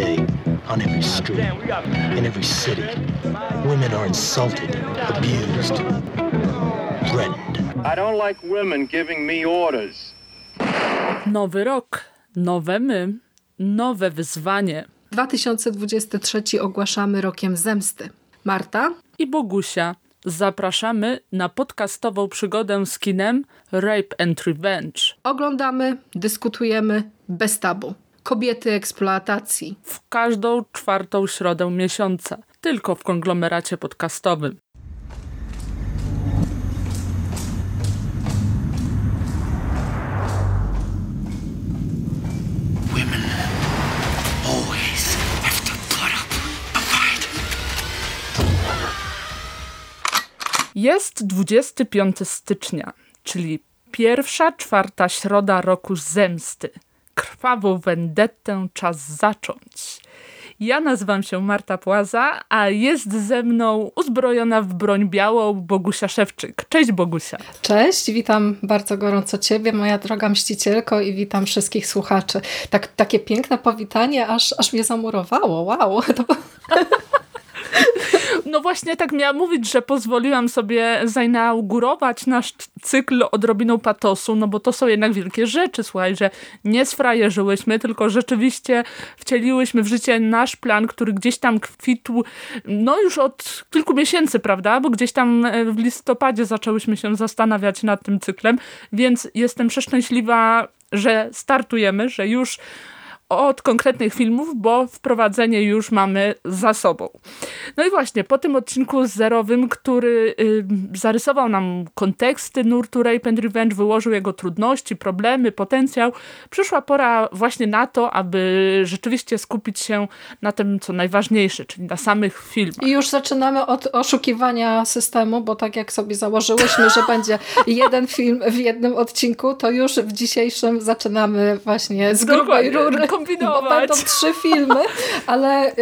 day, on every street, in every city. Women are insulted, abused, threatened. I don't like women giving me orders. Nowy rok, nowe my, nowe wyzwanie. 2023 ogłaszamy rokiem zemsty. Marta i Bogusia. Zapraszamy na podcastową przygodę z kinem Rape and Revenge. Oglądamy, dyskutujemy bez tabu. Kobiety eksploatacji. W każdą czwartą środę miesiąca. Tylko w konglomeracie podcastowym. Jest 25 stycznia, czyli pierwsza czwarta środa roku zemsty. Krwawą wendettę czas zacząć. Ja nazywam się Marta Płaza, a jest ze mną uzbrojona w broń białą Bogusia Szewczyk. Cześć Bogusia. Cześć, witam bardzo gorąco Ciebie, moja droga mścicielko, i witam wszystkich słuchaczy. Takie piękne powitanie, aż mnie zamurowało. Wow, to no właśnie tak miałam mówić, że pozwoliłam sobie zainaugurować nasz cykl odrobiną patosu, no bo to są jednak wielkie rzeczy, słuchaj, że nie sfrajerzyłyśmy, tylko rzeczywiście wcieliłyśmy w życie nasz plan, który gdzieś tam kwitł, no już od kilku miesięcy, prawda, bo gdzieś tam w listopadzie zaczęłyśmy się zastanawiać nad tym cyklem, więc jestem przeszczęśliwa, że startujemy, że już od konkretnych filmów, bo wprowadzenie już mamy za sobą. No i właśnie, po tym odcinku zerowym, który zarysował nam konteksty nurtu Rape and Revenge, wyłożył jego trudności, problemy, potencjał, przyszła pora właśnie na to, aby rzeczywiście skupić się na tym, co najważniejsze, czyli na samych filmach. I już zaczynamy od oszukiwania systemu, bo tak jak sobie założyłyśmy, że będzie jeden film w jednym odcinku, to już w dzisiejszym zaczynamy właśnie z grubej rury. Kombinować. Bo będą 3 filmy, ale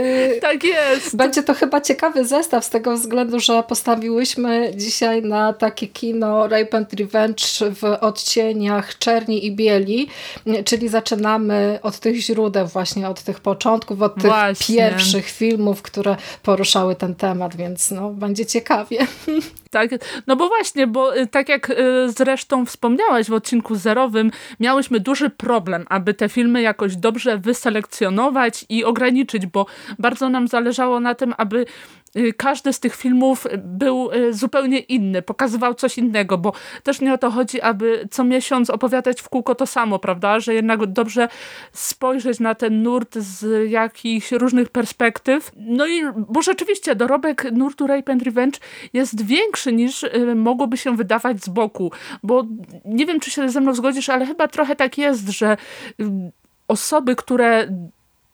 tak jest. Będzie to chyba ciekawy zestaw z tego względu, że postawiłyśmy dzisiaj na takie kino Rape and Revenge w odcieniach czerni i bieli, czyli zaczynamy od tych źródeł właśnie, od tych początków, od tych pierwszych filmów, które poruszały ten temat, więc no, będzie ciekawie. Tak, no bo właśnie, bo tak jak zresztą wspomniałaś w odcinku zerowym, miałyśmy duży problem, aby te filmy jakoś dobrze wyselekcjonować i ograniczyć, bo bardzo nam zależało na tym, aby każdy z tych filmów był zupełnie inny, pokazywał coś innego, bo też nie o to chodzi, aby co miesiąc opowiadać w kółko to samo, prawda? Że jednak dobrze spojrzeć na ten nurt z jakichś różnych perspektyw. No i bo rzeczywiście dorobek nurtu Rape and Revenge jest większy niż mogłoby się wydawać z boku, bo nie wiem, czy się ze mną zgodzisz, ale chyba trochę tak jest, że osoby, które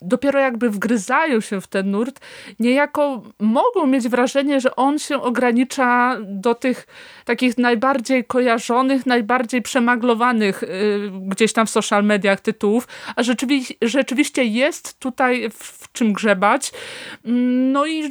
dopiero jakby wgryzają się w ten nurt, niejako mogą mieć wrażenie, że on się ogranicza do tych takich najbardziej kojarzonych, najbardziej przemaglowanych gdzieś tam w social mediach tytułów, a rzeczywiście jest tutaj w czym grzebać, no i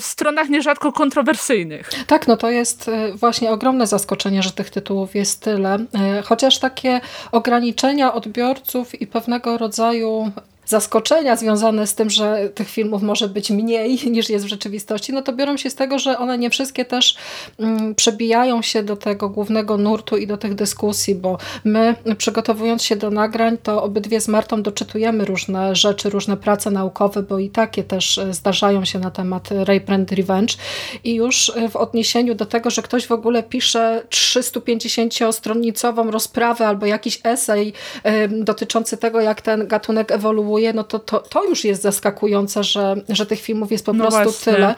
w stronach nierzadko kontrowersyjnych. Tak, no to jest właśnie ogromne zaskoczenie, że tych tytułów jest tyle, chociaż takie ograniczenia odbiorców i pewnego rodzaju zaskoczenia związane z tym, że tych filmów może być mniej niż jest w rzeczywistości, no to biorą się z tego, że one nie wszystkie też przebijają się do tego głównego nurtu i do tych dyskusji, bo my przygotowując się do nagrań, to obydwie z Martą doczytujemy różne rzeczy, różne prace naukowe, bo i takie też zdarzają się na temat Rape and Revenge i już w odniesieniu do tego, że ktoś w ogóle pisze 350-stronicową rozprawę albo jakiś esej dotyczący tego, jak ten gatunek ewoluuje, no to już jest zaskakujące, że tych filmów jest po prostu tyle.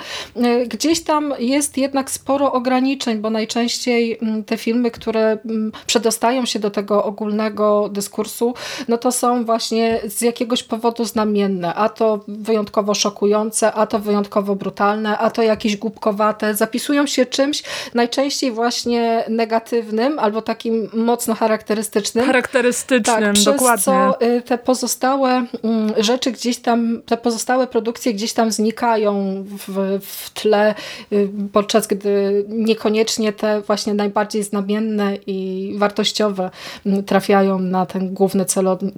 Gdzieś tam jest jednak sporo ograniczeń, bo najczęściej te filmy, które przedostają się do tego ogólnego dyskursu, no to są właśnie z jakiegoś powodu znamienne. A to wyjątkowo szokujące, a to wyjątkowo brutalne, a to jakieś głupkowate. Zapisują się czymś najczęściej właśnie negatywnym albo takim mocno charakterystycznym. Tak, przez dokładnie. Co te pozostałe rzeczy gdzieś tam, te pozostałe produkcje gdzieś tam znikają w tle, podczas gdy niekoniecznie te właśnie najbardziej znamienne i wartościowe trafiają na ten główny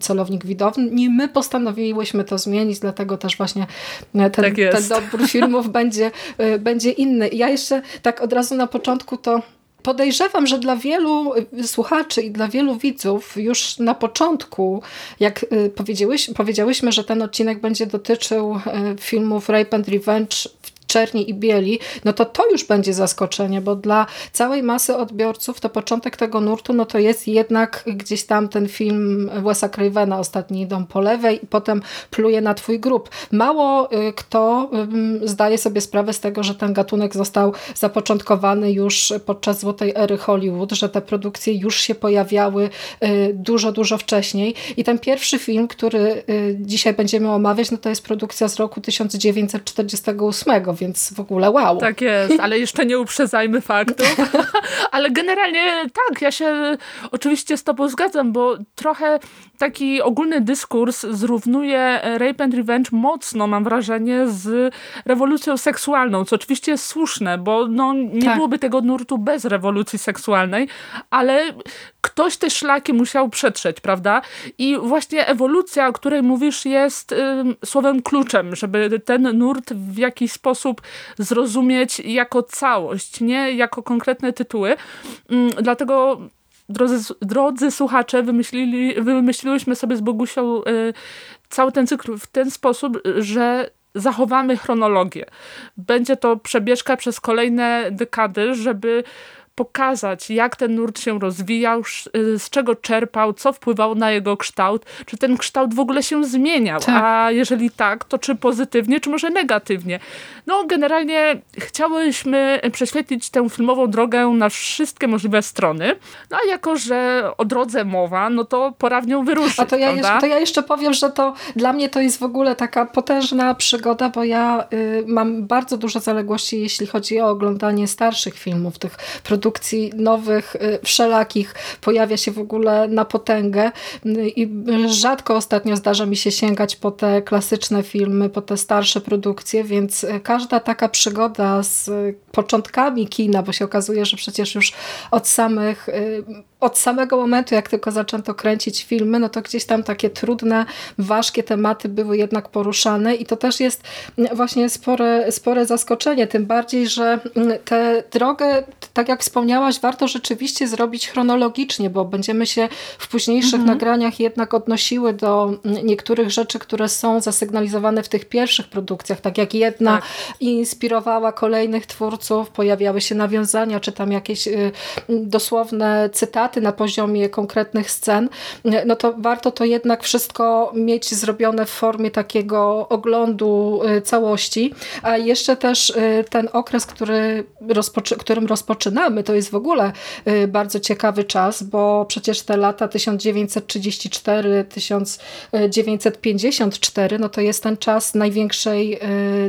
celownik widowni. My postanowiłyśmy to zmienić, dlatego też właśnie ten dobór filmów będzie inny. Ja jeszcze tak od razu na początku to podejrzewam, że dla wielu słuchaczy i dla wielu widzów już na początku, jak powiedziałyśmy, że ten odcinek będzie dotyczył filmów Rape and Revenge w czerni i bieli, no to już będzie zaskoczenie, bo dla całej masy odbiorców to początek tego nurtu, no to jest jednak gdzieś tam ten film Wesa Cravena, Ostatni dom po lewej, i potem Pluje na twój grób. Mało kto zdaje sobie sprawę z tego, że ten gatunek został zapoczątkowany już podczas złotej ery Hollywood, że te produkcje już się pojawiały dużo, dużo wcześniej. I ten pierwszy film, który dzisiaj będziemy omawiać, no to jest produkcja z roku 1948, więc w ogóle wow. Tak jest, ale jeszcze nie uprzedzajmy faktów. Ale generalnie tak, ja się oczywiście z tobą zgadzam, bo trochę taki ogólny dyskurs zrównuje Rape and Revenge mocno, mam wrażenie, z rewolucją seksualną, co oczywiście jest słuszne, bo no, nie byłoby tego nurtu bez rewolucji seksualnej, ale ktoś te szlaki musiał przetrzeć, prawda? I właśnie ewolucja, o której mówisz, jest słowem kluczem, żeby ten nurt w jakiś sposób zrozumieć jako całość, nie jako konkretne tytuły. Dlatego drodzy słuchacze, wymyśliłyśmy sobie z Bogusią cały ten cykl w ten sposób, że zachowamy chronologię. Będzie to przebieżka przez kolejne dekady, żeby pokazać, jak ten nurt się rozwijał, z czego czerpał, co wpływało na jego kształt, czy ten kształt w ogóle się zmieniał, a jeżeli tak, to czy pozytywnie, czy może negatywnie. No generalnie chciałyśmy prześwietlić tę filmową drogę na wszystkie możliwe strony, no a jako, że o drodze mowa, no to pora w nią wyruszyć. A to ja jeszcze powiem, że to dla mnie to jest w ogóle taka potężna przygoda, bo ja mam bardzo duże zaległości, jeśli chodzi o oglądanie starszych filmów, tych produkcji nowych, wszelakich, pojawia się w ogóle na potęgę i rzadko ostatnio zdarza mi się sięgać po te klasyczne filmy, po te starsze produkcje, więc każda taka przygoda z początkami kina, bo się okazuje, że przecież już od samego momentu, jak tylko zaczęto kręcić filmy, no to gdzieś tam takie trudne, ważkie tematy były jednak poruszane i to też jest właśnie spore zaskoczenie, tym bardziej, że tę drogę, tak jak wspomniałaś, warto rzeczywiście zrobić chronologicznie, bo będziemy się w późniejszych nagraniach jednak odnosiły do niektórych rzeczy, które są zasygnalizowane w tych pierwszych produkcjach, tak jak jedna inspirowała kolejnych twórców, pojawiały się nawiązania, czy tam jakieś dosłowne cytaty na poziomie konkretnych scen, no to warto to jednak wszystko mieć zrobione w formie takiego oglądu całości. A jeszcze też ten okres, którym rozpoczynamy, to jest w ogóle bardzo ciekawy czas, bo przecież te lata 1934-1954, no to jest ten czas największej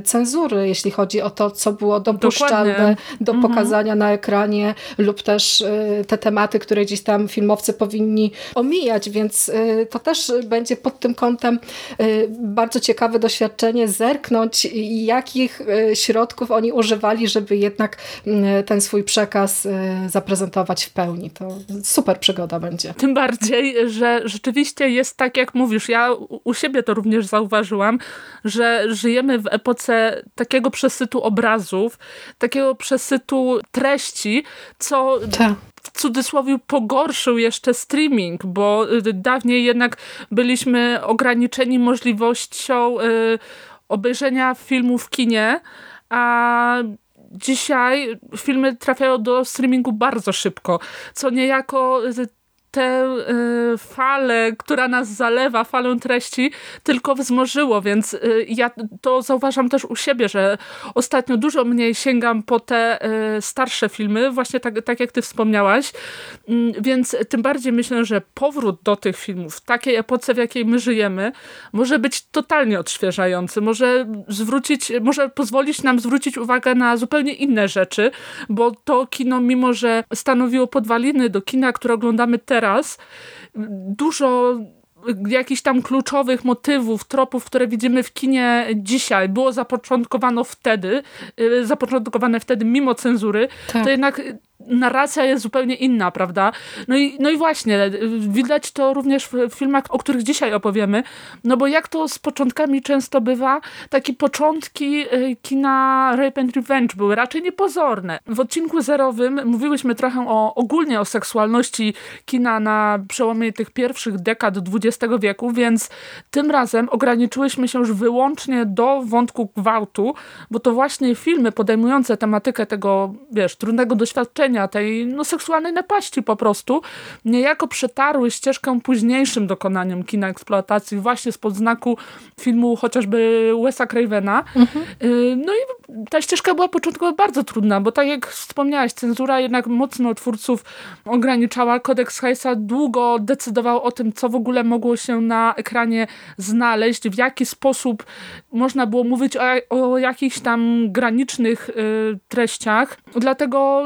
cenzury, jeśli chodzi o to, co było dopuszczalne do pokazania na ekranie lub też te tematy, które gdzieś tam filmowcy powinni omijać, więc to też będzie pod tym kątem bardzo ciekawe doświadczenie zerknąć, jakich środków oni używali, żeby jednak ten swój przekaz zaprezentować w pełni. To super przygoda będzie. Tym bardziej, że rzeczywiście jest tak, jak mówisz. Ja u siebie to również zauważyłam, że żyjemy w epoce takiego przesytu obrazów, takiego przesytu treści, co w cudzysłowie pogorszył jeszcze streaming, bo dawniej jednak byliśmy ograniczeni możliwością obejrzenia filmu w kinie, a dzisiaj filmy trafiają do streamingu bardzo szybko, co niejako tę falę, która nas zalewa, falę treści, tylko wzmożyło, więc ja to zauważam też u siebie, że ostatnio dużo mniej sięgam po te starsze filmy, właśnie tak jak ty wspomniałaś, więc tym bardziej myślę, że powrót do tych filmów w takiej epoce, w jakiej my żyjemy, może być totalnie odświeżający, może pozwolić nam zwrócić uwagę na zupełnie inne rzeczy, bo to kino, mimo że stanowiło podwaliny do kina, które oglądamy teraz, dużo jakichś tam kluczowych motywów, tropów, które widzimy w kinie dzisiaj, było zapoczątkowane wtedy mimo cenzury, tak. To jednak narracja jest zupełnie inna, prawda? No i właśnie, widać to również w filmach, o których dzisiaj opowiemy, no bo jak to z początkami często bywa, takie początki kina Rape and Revenge były raczej niepozorne. W odcinku zerowym mówiłyśmy trochę ogólnie o seksualności kina na przełomie tych pierwszych dekad XX wieku, więc tym razem ograniczyłyśmy się już wyłącznie do wątku gwałtu, bo to właśnie filmy podejmujące tematykę tego, trudnego doświadczenia, tej seksualnej napaści po prostu, niejako przetarły ścieżkę późniejszym dokonaniem kina eksploatacji właśnie spod znaku filmu chociażby Wesa Cravena. Mhm. No i ta ścieżka była początkowo bardzo trudna, bo tak jak wspomniałaś, cenzura jednak mocno twórców ograniczała. Kodeks Haysa długo decydował o tym, co w ogóle mogło się na ekranie znaleźć, w jaki sposób można było mówić o jakichś tam granicznych treściach. Dlatego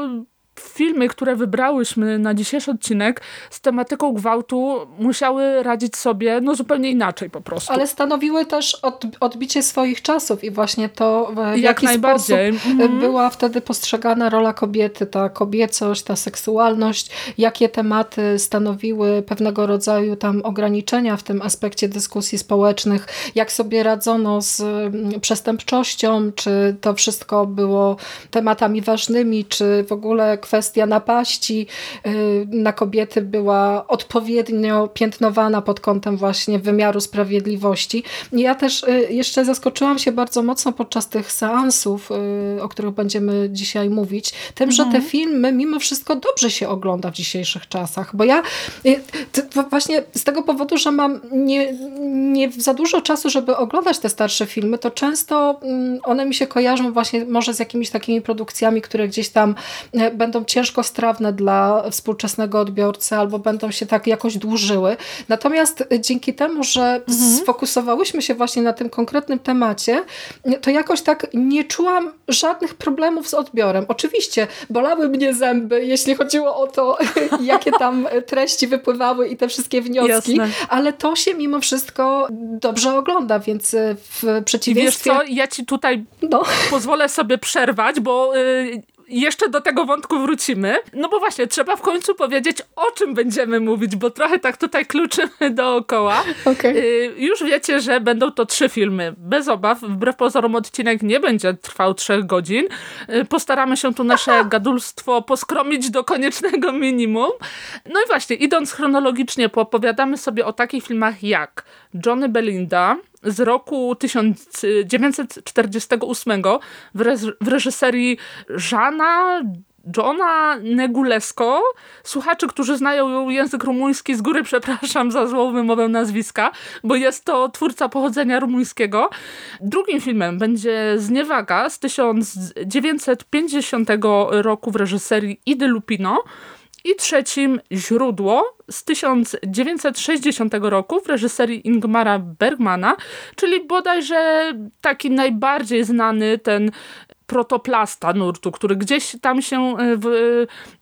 filmy, które wybrałyśmy na dzisiejszy odcinek, z tematyką gwałtu musiały radzić sobie zupełnie inaczej po prostu. Ale stanowiły też odbicie swoich czasów i właśnie to, w jaki sposób była wtedy postrzegana rola kobiety, ta kobiecość, ta seksualność, jakie tematy stanowiły pewnego rodzaju tam ograniczenia w tym aspekcie dyskusji społecznych, jak sobie radzono z przestępczością, czy to wszystko było tematami ważnymi, czy w ogóle kwestia napaści na kobiety była odpowiednio piętnowana pod kątem właśnie wymiaru sprawiedliwości. Ja też jeszcze zaskoczyłam się bardzo mocno podczas tych seansów, o których będziemy dzisiaj mówić, tym, że te filmy mimo wszystko dobrze się ogląda w dzisiejszych czasach, bo ja właśnie z tego powodu, że mam nie za dużo czasu, żeby oglądać te starsze filmy, to często one mi się kojarzą właśnie może z jakimiś takimi produkcjami, które gdzieś tam będą ciężko strawne dla współczesnego odbiorcy albo będą się tak jakoś dłużyły. Natomiast dzięki temu, że sfokusowałyśmy się właśnie na tym konkretnym temacie, to jakoś tak nie czułam żadnych problemów z odbiorem. Oczywiście bolały mnie zęby, jeśli chodziło o to, jakie tam treści wypływały i te wszystkie wnioski, jasne. Ale to się mimo wszystko dobrze ogląda, więc w przeciwieństwie... I wiesz co, ja ci tutaj pozwolę sobie przerwać, bo... Jeszcze do tego wątku wrócimy. No bo właśnie, trzeba w końcu powiedzieć, o czym będziemy mówić, bo trochę tak tutaj kluczymy dookoła. Okay. Już wiecie, że będą to 3 filmy. Bez obaw, wbrew pozorom odcinek nie będzie trwał 3 godzin. Postaramy się tu nasze gadulstwo poskromić do koniecznego minimum. No i właśnie, idąc chronologicznie, poopowiadamy sobie o takich filmach jak Johnny Belinda, z roku 1948 w reżyserii Johna Negulesco. Słuchaczy, którzy znają język rumuński, z góry przepraszam za złą wymowę nazwiska, bo jest to twórca pochodzenia rumuńskiego. Drugim filmem będzie Zniewaga z 1950 roku w reżyserii Idy Lupino. I trzecim Źródło z 1960 roku w reżyserii Ingmara Bergmana, czyli bodajże taki najbardziej znany ten protoplasta nurtu, który gdzieś tam się w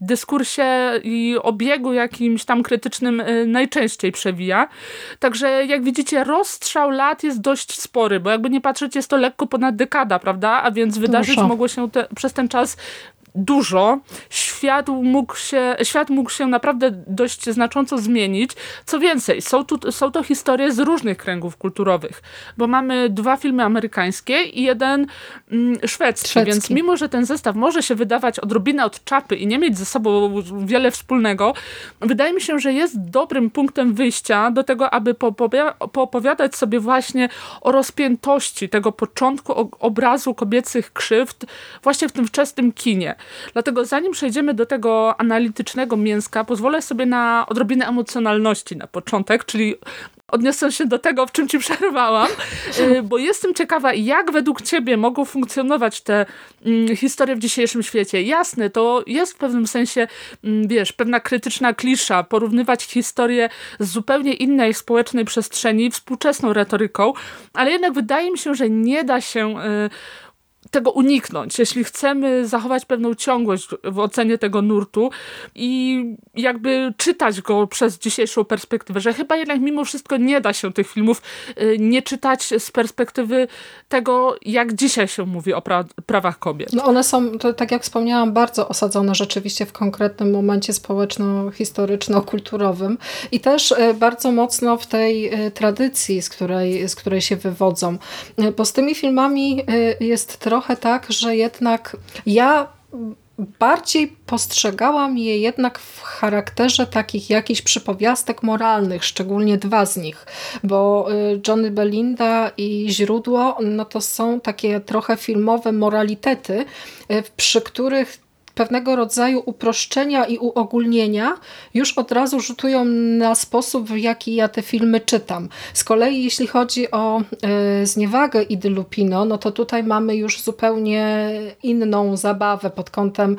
dyskursie i obiegu jakimś tam krytycznym najczęściej przewija. Także jak widzicie, rozstrzał lat jest dość spory, bo jakby nie patrzeć, jest to lekko ponad dekada, prawda? A więc wydarzyć mogło się przez ten czas dużo. Świat mógł się naprawdę dość znacząco zmienić. Co więcej, są to historie z różnych kręgów kulturowych, bo mamy 2 filmy amerykańskie i jeden szwedzki, więc mimo, że ten zestaw może się wydawać odrobinę od czapy i nie mieć ze sobą wiele wspólnego, wydaje mi się, że jest dobrym punktem wyjścia do tego, aby poopowiadać sobie właśnie o rozpiętości tego początku obrazu kobiecych krzywd właśnie w tym wczesnym kinie. Dlatego zanim przejdziemy do tego analitycznego mięska, pozwolę sobie na odrobinę emocjonalności na początek, czyli odniosę się do tego, w czym ci przerwałam, bo jestem ciekawa, jak według ciebie mogą funkcjonować te historie w dzisiejszym świecie. Jasne, to jest w pewnym sensie, pewna krytyczna klisza, porównywać historię z zupełnie innej społecznej przestrzeni, współczesną retoryką, ale jednak wydaje mi się, że nie da się tego uniknąć, jeśli chcemy zachować pewną ciągłość w ocenie tego nurtu i jakby czytać go przez dzisiejszą perspektywę, że chyba jednak mimo wszystko nie da się tych filmów nie czytać z perspektywy tego, jak dzisiaj się mówi o prawach kobiet. No one są, to, tak jak wspomniałam, bardzo osadzone rzeczywiście w konkretnym momencie społeczno-historyczno-kulturowym i też bardzo mocno w tej tradycji, z której się wywodzą. Bo z tymi filmami jest trochę tak, że jednak ja bardziej postrzegałam je jednak w charakterze takich jakichś przypowiastek moralnych, szczególnie dwa z nich, bo Johnny Belinda i Źródło, no to są takie trochę filmowe moralitety, przy których pewnego rodzaju uproszczenia i uogólnienia już od razu rzutują na sposób, w jaki ja te filmy czytam. Z kolei jeśli chodzi o Zniewagę Idy Lupino, no to tutaj mamy już zupełnie inną zabawę pod kątem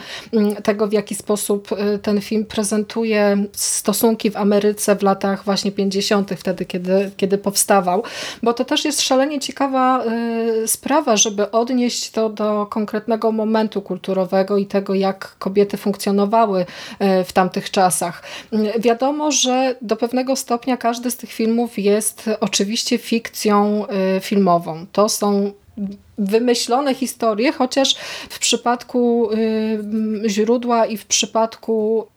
tego, w jaki sposób ten film prezentuje stosunki w Ameryce w latach właśnie 50., wtedy kiedy powstawał. Bo to też jest szalenie ciekawa sprawa, żeby odnieść to do konkretnego momentu kulturowego i tego, jak kobiety funkcjonowały w tamtych czasach. Wiadomo, że do pewnego stopnia każdy z tych filmów jest oczywiście fikcją filmową. To są wymyślone historie, chociaż w przypadku Źródła i w przypadku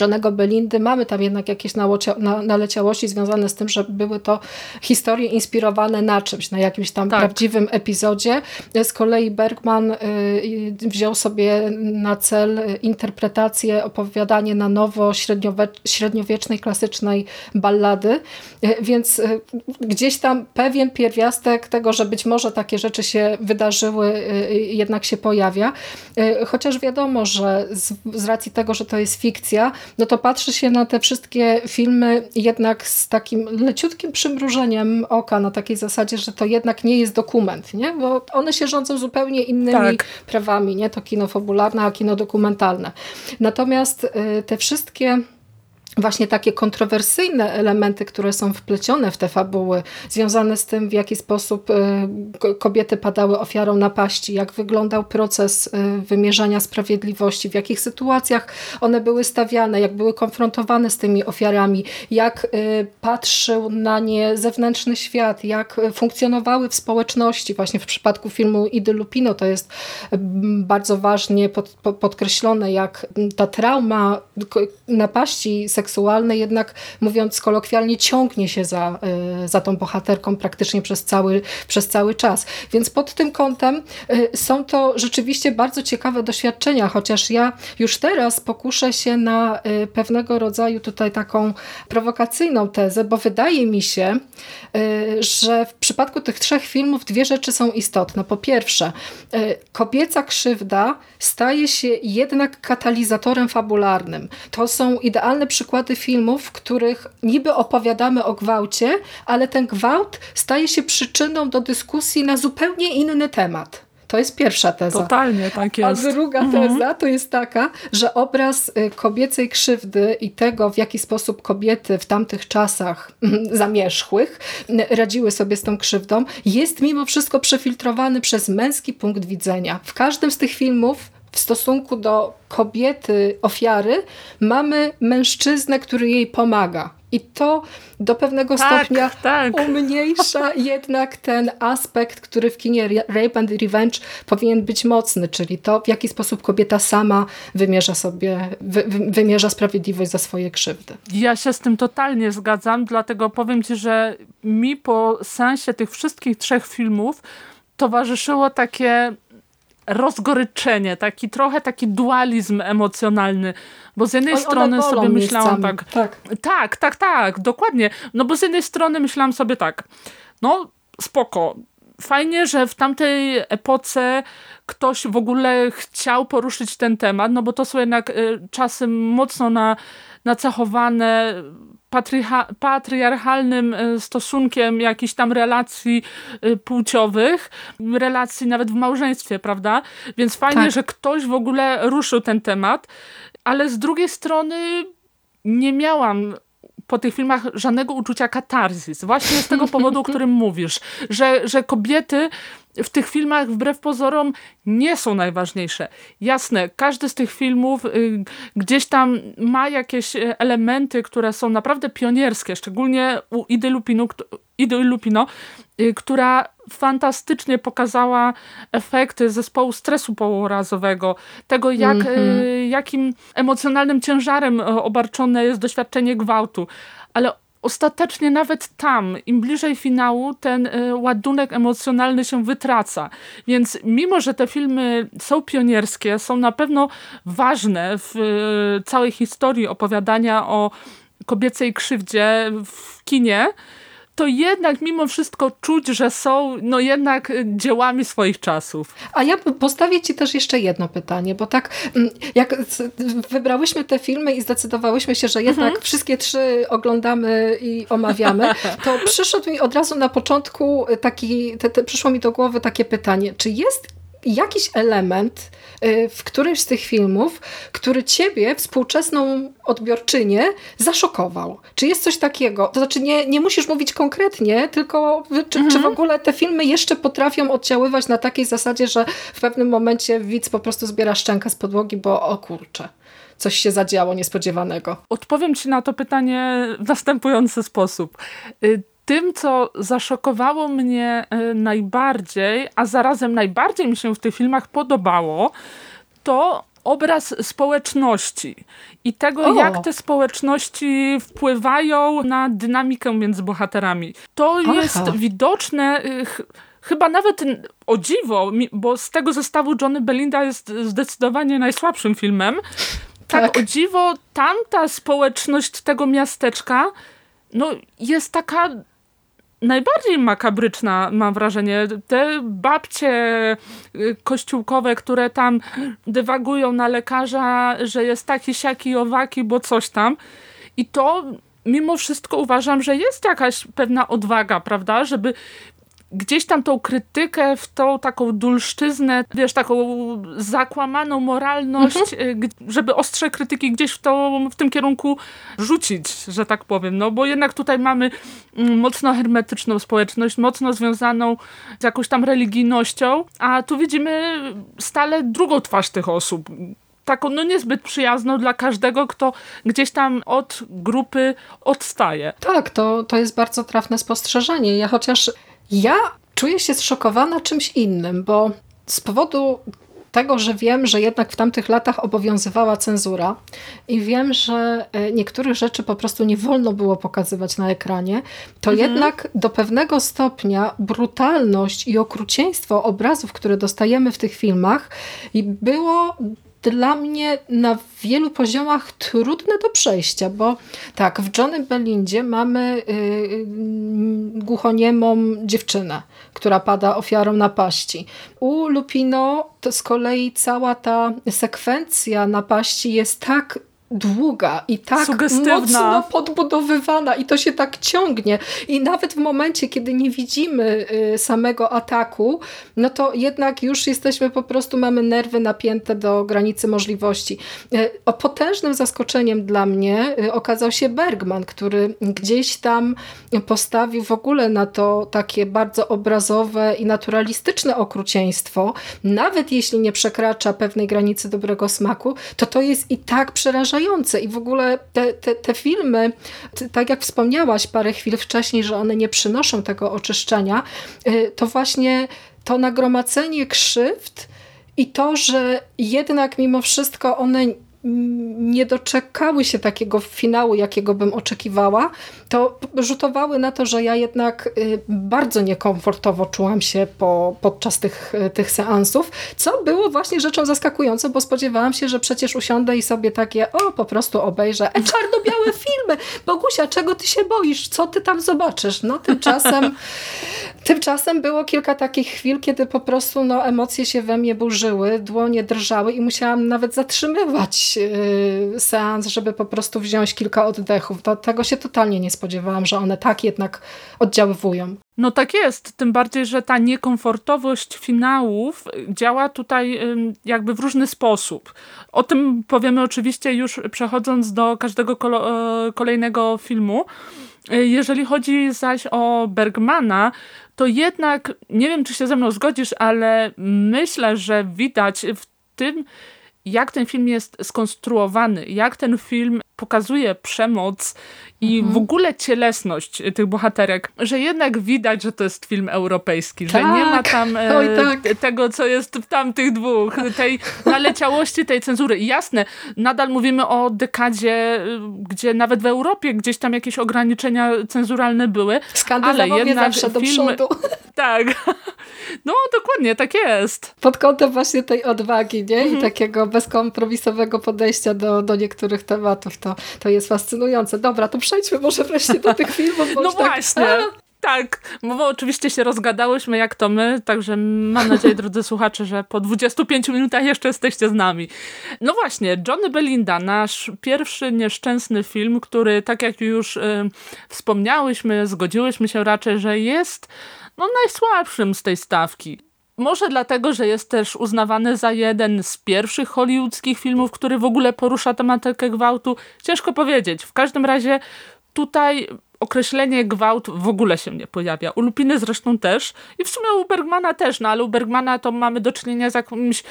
Johnego Belindy mamy tam jednak jakieś naleciałości związane z tym, że były to historie inspirowane na czymś, na jakimś tam prawdziwym epizodzie. Z kolei Bergman wziął sobie na cel interpretację, opowiadanie na nowo średniowiecznej, klasycznej ballady, więc gdzieś tam pewien pierwiastek tego, że być może takie rzeczy się wydarzyły, jednak się pojawia. Chociaż wiadomo, że z racji tego, że to jest fikcja, no to patrzy się na te wszystkie filmy jednak z takim leciutkim przymrużeniem oka, na takiej zasadzie, że to jednak nie jest dokument, nie? Bo one się rządzą zupełnie innymi prawami, nie? To kino fabularne, a kino dokumentalne. Natomiast te wszystkie właśnie takie kontrowersyjne elementy, które są wplecione w te fabuły, związane z tym, w jaki sposób kobiety padały ofiarą napaści, jak wyglądał proces wymierzania sprawiedliwości, w jakich sytuacjach one były stawiane, jak były konfrontowane z tymi ofiarami, jak patrzył na nie zewnętrzny świat, jak funkcjonowały w społeczności. Właśnie w przypadku filmu Idy Lupino to jest bardzo ważnie podkreślone, jak ta trauma napaści seksualne jednak, mówiąc kolokwialnie, ciągnie się za tą bohaterką praktycznie przez cały czas. Więc pod tym kątem są to rzeczywiście bardzo ciekawe doświadczenia, chociaż ja już teraz pokuszę się na pewnego rodzaju tutaj taką prowokacyjną tezę, bo wydaje mi się, że w przypadku tych trzech filmów dwie rzeczy są istotne. Po pierwsze, kobieca krzywda staje się jednak katalizatorem fabularnym. To są idealne przykłady filmów, w których niby opowiadamy o gwałcie, ale ten gwałt staje się przyczyną do dyskusji na zupełnie inny temat. To jest pierwsza teza. Totalnie tak jest. A druga teza to jest taka, że obraz kobiecej krzywdy i tego, w jaki sposób kobiety w tamtych czasach zamierzchłych radziły sobie z tą krzywdą, jest mimo wszystko przefiltrowany przez męski punkt widzenia. W każdym z tych filmów w stosunku do kobiety, ofiary, mamy mężczyznę, który jej pomaga. I to do pewnego stopnia umniejsza jednak ten aspekt, który w kinie Rape and Revenge powinien być mocny, czyli to, w jaki sposób kobieta sama wymierza sprawiedliwość za swoje krzywdy. Ja się z tym totalnie zgadzam, dlatego powiem ci, że mi po sensie tych wszystkich trzech filmów towarzyszyło takie rozgoryczenie, taki dualizm emocjonalny, bo z jednej strony sobie myślałam tak, dokładnie, no bo z jednej strony myślałam sobie tak, no spoko, fajnie, że w tamtej epoce ktoś w ogóle chciał poruszyć ten temat, no bo to są jednak czasy mocno nacechowane patriarchalnym stosunkiem jakichś tam relacji płciowych, relacji nawet w małżeństwie, prawda? Więc fajnie, że ktoś w ogóle ruszył ten temat, ale z drugiej strony nie miałam po tych filmach żadnego uczucia katarzis. Właśnie z tego powodu, o którym mówisz, że kobiety w tych filmach wbrew pozorom nie są najważniejsze. Jasne, każdy z tych filmów gdzieś tam ma jakieś elementy, które są naprawdę pionierskie, szczególnie u Idy Lupino, która fantastycznie pokazała efekty zespołu stresu pourazowego, tego jakim emocjonalnym ciężarem obarczone jest doświadczenie gwałtu. Ale ostatecznie nawet tam, im bliżej finału, ten ładunek emocjonalny się wytraca. Więc mimo, że te filmy są pionierskie, są na pewno ważne w całej historii opowiadania o kobiecej krzywdzie w kinie, to jednak mimo wszystko czuć, że są jednak dziełami swoich czasów. A ja postawię ci też jeszcze jedno pytanie, bo tak jak wybrałyśmy te filmy i zdecydowałyśmy się, że jednak wszystkie trzy oglądamy i omawiamy, to przyszedł mi od razu na początku przyszło mi do głowy takie pytanie, czy jest jakiś element w którymś z tych filmów, który ciebie, współczesną odbiorczynię, zaszokował? Czy jest coś takiego? To znaczy nie musisz mówić konkretnie, tylko czy w ogóle te filmy jeszcze potrafią oddziaływać na takiej zasadzie, że w pewnym momencie widz po prostu zbiera szczękę z podłogi, bo o kurczę, coś się zadziało niespodziewanego. Odpowiem ci na to pytanie w następujący sposób. Tym, co zaszokowało mnie najbardziej, a zarazem najbardziej mi się w tych filmach podobało, to obraz społeczności i tego, jak te społeczności wpływają na dynamikę między bohaterami. To jest widoczne chyba nawet, o dziwo, bo z tego zestawu Johnny Belinda jest zdecydowanie najsłabszym filmem. Tak, o dziwo, tamta społeczność tego miasteczka jest taka najbardziej makabryczna, mam wrażenie. Te babcie kościółkowe, które tam dywagują na lekarza, że jest taki, siaki, owaki, bo coś tam. I to mimo wszystko uważam, że jest jakaś pewna odwaga, prawda, żeby gdzieś tam tą krytykę w tą taką dulszczyznę, wiesz, taką zakłamaną moralność, żeby ostrze krytyki gdzieś w tym kierunku rzucić, że tak powiem. Bo jednak tutaj mamy mocno hermetyczną społeczność, mocno związaną z jakąś tam religijnością, a tu widzimy stale drugą twarz tych osób. Taką niezbyt przyjazną dla każdego, kto gdzieś tam od grupy odstaje. Tak, to jest bardzo trafne spostrzeżenie. Ja czuję się zszokowana czymś innym, bo z powodu tego, że wiem, że jednak w tamtych latach obowiązywała cenzura i wiem, że niektórych rzeczy po prostu nie wolno było pokazywać na ekranie, to jednak do pewnego stopnia brutalność i okrucieństwo obrazów, które dostajemy w tych filmach, było dla mnie na wielu poziomach trudne do przejścia, bo tak, w Johnny Belindzie mamy głuchoniemą dziewczynę, która pada ofiarą napaści. U Lupino to z kolei cała ta sekwencja napaści jest tak długa i tak mocno podbudowywana i to się tak ciągnie i nawet w momencie, kiedy nie widzimy samego ataku, to jednak już jesteśmy po prostu, mamy nerwy napięte do granicy możliwości. Potężnym zaskoczeniem dla mnie okazał się Bergman, który gdzieś tam postawił w ogóle na to takie bardzo obrazowe i naturalistyczne okrucieństwo. Nawet jeśli nie przekracza pewnej granicy dobrego smaku, to jest i tak przerażające. I w ogóle te filmy, tak jak wspomniałaś parę chwil wcześniej, że one nie przynoszą tego oczyszczenia, to właśnie to nagromadzenie krzywd i to, że jednak mimo wszystko one nie doczekały się takiego finału, jakiego bym oczekiwała, to rzutowały na to, że ja jednak bardzo niekomfortowo czułam się podczas tych seansów, co było właśnie rzeczą zaskakującą, bo spodziewałam się, że przecież usiądę i sobie takie, po prostu obejrzę czarno-białe filmy. Bogusia, czego ty się boisz? Co ty tam zobaczysz? Tymczasem było kilka takich chwil, kiedy po prostu emocje się we mnie burzyły, dłonie drżały i musiałam nawet zatrzymywać seans, żeby po prostu wziąć kilka oddechów. Tego się totalnie nie spodziewałam, że one tak jednak oddziaływują. No tak jest, tym bardziej, że ta niekomfortowość finałów działa tutaj jakby w różny sposób. O tym powiemy oczywiście już przechodząc do każdego kolejnego filmu. Jeżeli chodzi zaś o Bergmana, to jednak, nie wiem czy się ze mną zgodzisz, ale myślę, że widać w tym, jak ten film jest skonstruowany, jak ten film pokazuje przemoc i w ogóle cielesność tych bohaterek, że jednak widać, że to jest film europejski, tak. Że nie ma tam tego, co jest w tamtych dwóch, tej naleciałości, tej cenzury. I jasne, nadal mówimy o dekadzie, gdzie nawet w Europie gdzieś tam jakieś ograniczenia cenzuralne były. Skandynawowie ale jednak zawsze do przodu. Tak. No dokładnie, tak jest. Pod kątem właśnie tej odwagi, nie? I takiego bezkompromisowego podejścia do niektórych tematów. To jest fascynujące. Dobra, to przejdźmy może wreszcie do tych filmów. No właśnie. Tak, bo oczywiście się rozgadałyśmy jak to my, także mam nadzieję, drodzy słuchacze, że po 25 minutach jeszcze jesteście z nami. No właśnie, Johnny Belinda, nasz pierwszy nieszczęsny film, który tak jak już wspomniałyśmy, zgodziłyśmy się raczej, że jest najsłabszym z tej stawki. Może dlatego, że jest też uznawany za jeden z pierwszych hollywoodzkich filmów, który w ogóle porusza tematykę gwałtu. Ciężko powiedzieć. W każdym razie tutaj określenie gwałt w ogóle się nie pojawia. U Lupiny zresztą też i w sumie u Bergmana też, ale u Bergmana to mamy do czynienia z jakimiś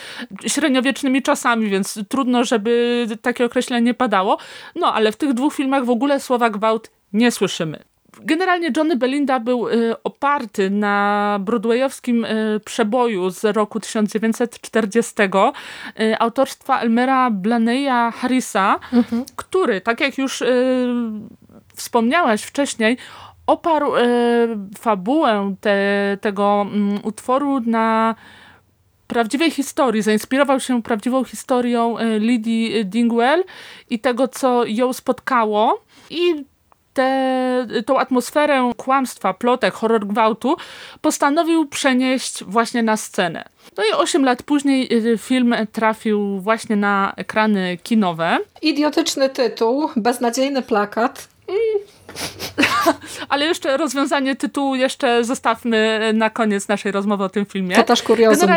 średniowiecznymi czasami, więc trudno, żeby takie określenie padało. No ale w tych dwóch filmach w ogóle słowa gwałt nie słyszymy. Generalnie Johnny Belinda był oparty na broadwayowskim przeboju z roku 1940 autorstwa Elmera Blaneya-Harrisa, który, tak jak już wspomniałaś wcześniej, oparł fabułę tego utworu na prawdziwej historii. Zainspirował się prawdziwą historią Lidii Dingwell i tego, co ją spotkało i tą atmosferę kłamstwa, plotek, horror gwałtu postanowił przenieść właśnie na scenę. No i 8 lat później film trafił właśnie na ekrany kinowe. Idiotyczny tytuł, beznadziejny plakat. Ale jeszcze rozwiązanie tytułu jeszcze zostawmy na koniec naszej rozmowy o tym filmie. To też kuriozum.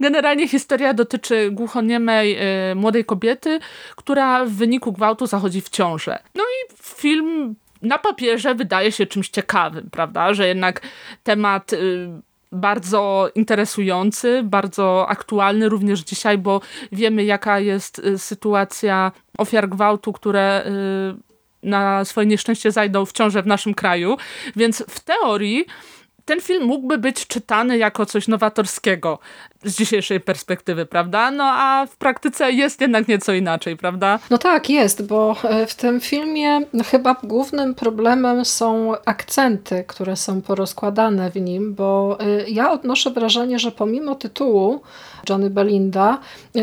Generalnie historia dotyczy głuchoniemej młodej kobiety, która w wyniku gwałtu zachodzi w ciążę. No i film na papierze wydaje się czymś ciekawym, prawda? Że jednak temat bardzo interesujący, bardzo aktualny również dzisiaj, bo wiemy jaka jest sytuacja ofiar gwałtu, które na swoje nieszczęście zajdą w ciążę w naszym kraju. Więc w teorii ten film mógłby być czytany jako coś nowatorskiego z dzisiejszej perspektywy, prawda? No a w praktyce jest jednak nieco inaczej, prawda? No tak, jest, bo w tym filmie chyba głównym problemem są akcenty, które są porozkładane w nim, bo ja odnoszę wrażenie, że pomimo tytułu Johnny Belinda,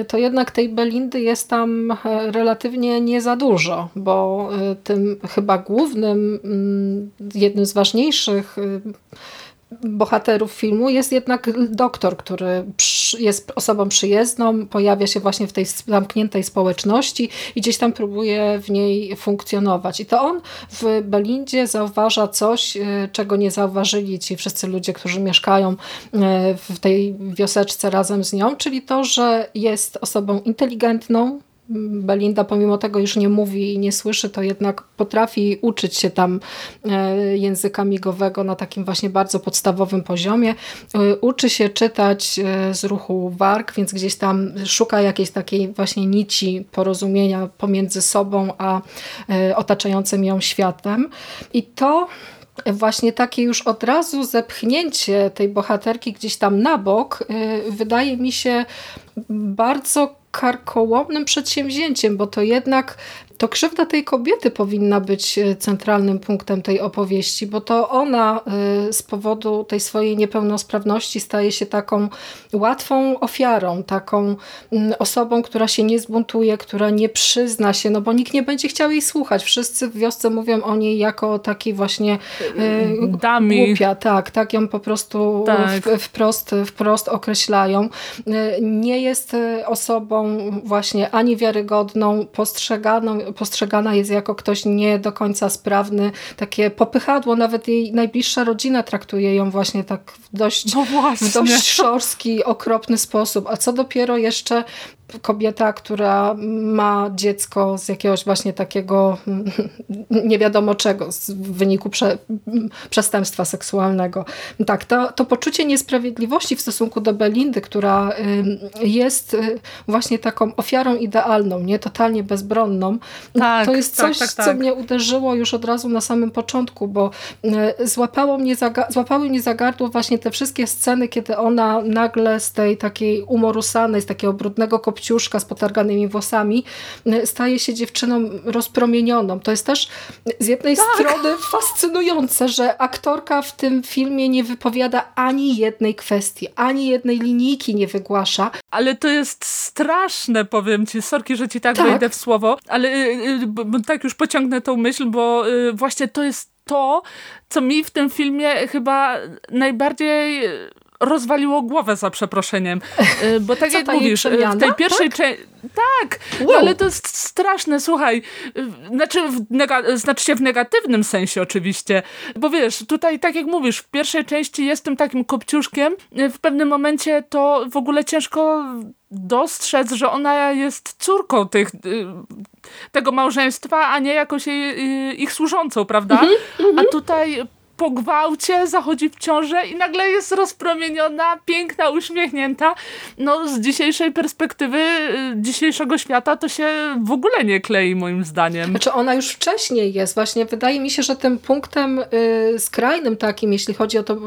to jednak tej Belindy jest tam relatywnie nie za dużo, bo tym chyba głównym, jednym z ważniejszych bohaterów filmu jest jednak doktor, który jest osobą przyjezdną, pojawia się właśnie w tej zamkniętej społeczności i gdzieś tam próbuje w niej funkcjonować. I to on w Belindzie zauważa coś, czego nie zauważyli ci wszyscy ludzie, którzy mieszkają w tej wioseczce razem z nią, czyli to, że jest osobą inteligentną. Belinda pomimo tego już nie mówi i nie słyszy, to jednak potrafi uczyć się tam języka migowego na takim właśnie bardzo podstawowym poziomie. Uczy się czytać z ruchu warg, więc gdzieś tam szuka jakiejś takiej właśnie nici porozumienia pomiędzy sobą a otaczającym ją światem. I to właśnie takie już od razu zepchnięcie tej bohaterki gdzieś tam na bok wydaje mi się bardzo karkołomnym przedsięwzięciem, bo to jednak to krzywda tej kobiety powinna być centralnym punktem tej opowieści, bo to ona z powodu tej swojej niepełnosprawności staje się taką łatwą ofiarą, taką osobą, która się nie zbuntuje, która nie przyzna się, no bo nikt nie będzie chciał jej słuchać. Wszyscy w wiosce mówią o niej jako o takiej właśnie głupia. Tak ją po prostu wprost określają. Nie jest osobą właśnie ani wiarygodną, postrzeganą postrzegana jest jako ktoś nie do końca sprawny, takie popychadło, nawet jej najbliższa rodzina traktuje ją właśnie tak w dość szorstki, okropny sposób, a co dopiero jeszcze kobieta, która ma dziecko z jakiegoś właśnie takiego nie wiadomo czego, w wyniku przestępstwa seksualnego. Tak, to poczucie niesprawiedliwości w stosunku do Belindy, która jest właśnie taką ofiarą idealną, nie totalnie bezbronną, tak, to jest coś, co mnie uderzyło już od razu na samym początku, bo złapały mnie za gardło właśnie te wszystkie sceny, kiedy ona nagle z tej takiej umorusanej, z takiego brudnego kopciuszka z potarganymi włosami staje się dziewczyną rozpromienioną. To jest też z jednej strony fascynujące, że aktorka w tym filmie nie wypowiada ani jednej kwestii, ani jednej linijki nie wygłasza. Ale to jest straszne, powiem ci. Sorki, że ci tak wejdę w słowo, ale tak już pociągnę tą myśl, bo właśnie to jest to, co mi w tym filmie chyba najbardziej rozwaliło głowę, za przeproszeniem. Bo tak jak mówisz, w tej pierwszej części... Tak, wow. No ale to jest straszne, słuchaj. Znaczy się w negatywnym sensie oczywiście. Bo wiesz, tutaj tak jak mówisz, w pierwszej części jestem takim kopciuszkiem. W pewnym momencie to w ogóle ciężko dostrzec, że ona jest córką tego małżeństwa, a nie jakoś ich służącą, prawda? A tutaj po gwałcie zachodzi w ciążę i nagle jest rozpromieniona, piękna, uśmiechnięta. No z dzisiejszej perspektywy dzisiejszego świata to się w ogóle nie klei, moim zdaniem. Znaczy ona już wcześniej jest. Właśnie wydaje mi się, że tym punktem skrajnym takim, jeśli chodzi o to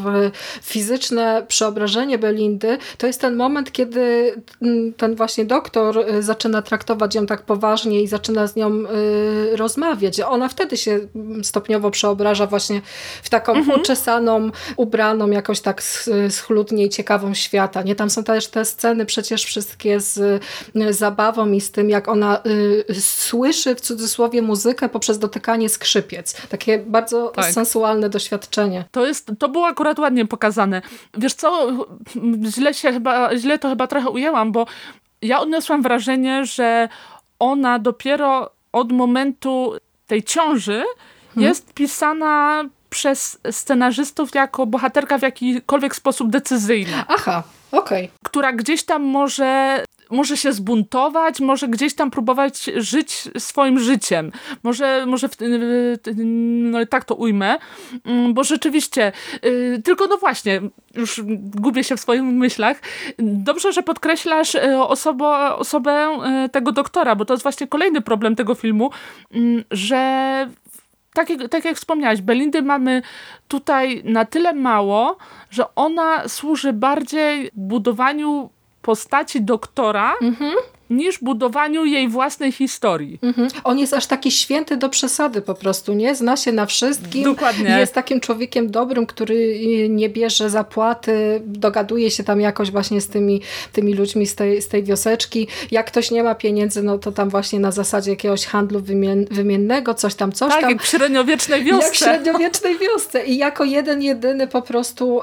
fizyczne przeobrażenie Belindy, to jest ten moment, kiedy ten właśnie doktor zaczyna traktować ją tak poważnie i zaczyna z nią rozmawiać. Ona wtedy się stopniowo przeobraża właśnie w taką uczesaną, ubraną jakoś tak schludnie i ciekawą świata. Nie? Tam są też te sceny przecież wszystkie z zabawą i z tym, jak ona słyszy w cudzysłowie muzykę poprzez dotykanie skrzypiec. Takie bardzo sensualne doświadczenie. To było akurat ładnie pokazane. Wiesz co, źle to chyba trochę ujęłam, bo ja odniosłam wrażenie, że ona dopiero od momentu tej ciąży jest pisana przez scenarzystów jako bohaterka w jakikolwiek sposób decyzyjna. Aha, okej. Która gdzieś tam może się zbuntować, może gdzieś tam próbować żyć swoim życiem. Może no tak to ujmę, bo rzeczywiście, tylko no właśnie, już gubię się w swoich myślach. Dobrze, że podkreślasz osobę tego doktora, bo to jest właśnie kolejny problem tego filmu, że tak jak wspomniałaś, Belindy mamy tutaj na tyle mało, że ona służy bardziej budowaniu postaci doktora niż budowaniu jej własnej historii. On jest aż taki święty do przesady po prostu, nie? Zna się na wszystkim. Dokładnie. Jest takim człowiekiem dobrym, który nie bierze zapłaty, dogaduje się tam jakoś właśnie z tymi ludźmi z tej wioseczki. Jak ktoś nie ma pieniędzy, no to tam właśnie na zasadzie jakiegoś handlu wymiennego, coś tam. Tak, jak w średniowiecznej wiosce. I jako jedyny po prostu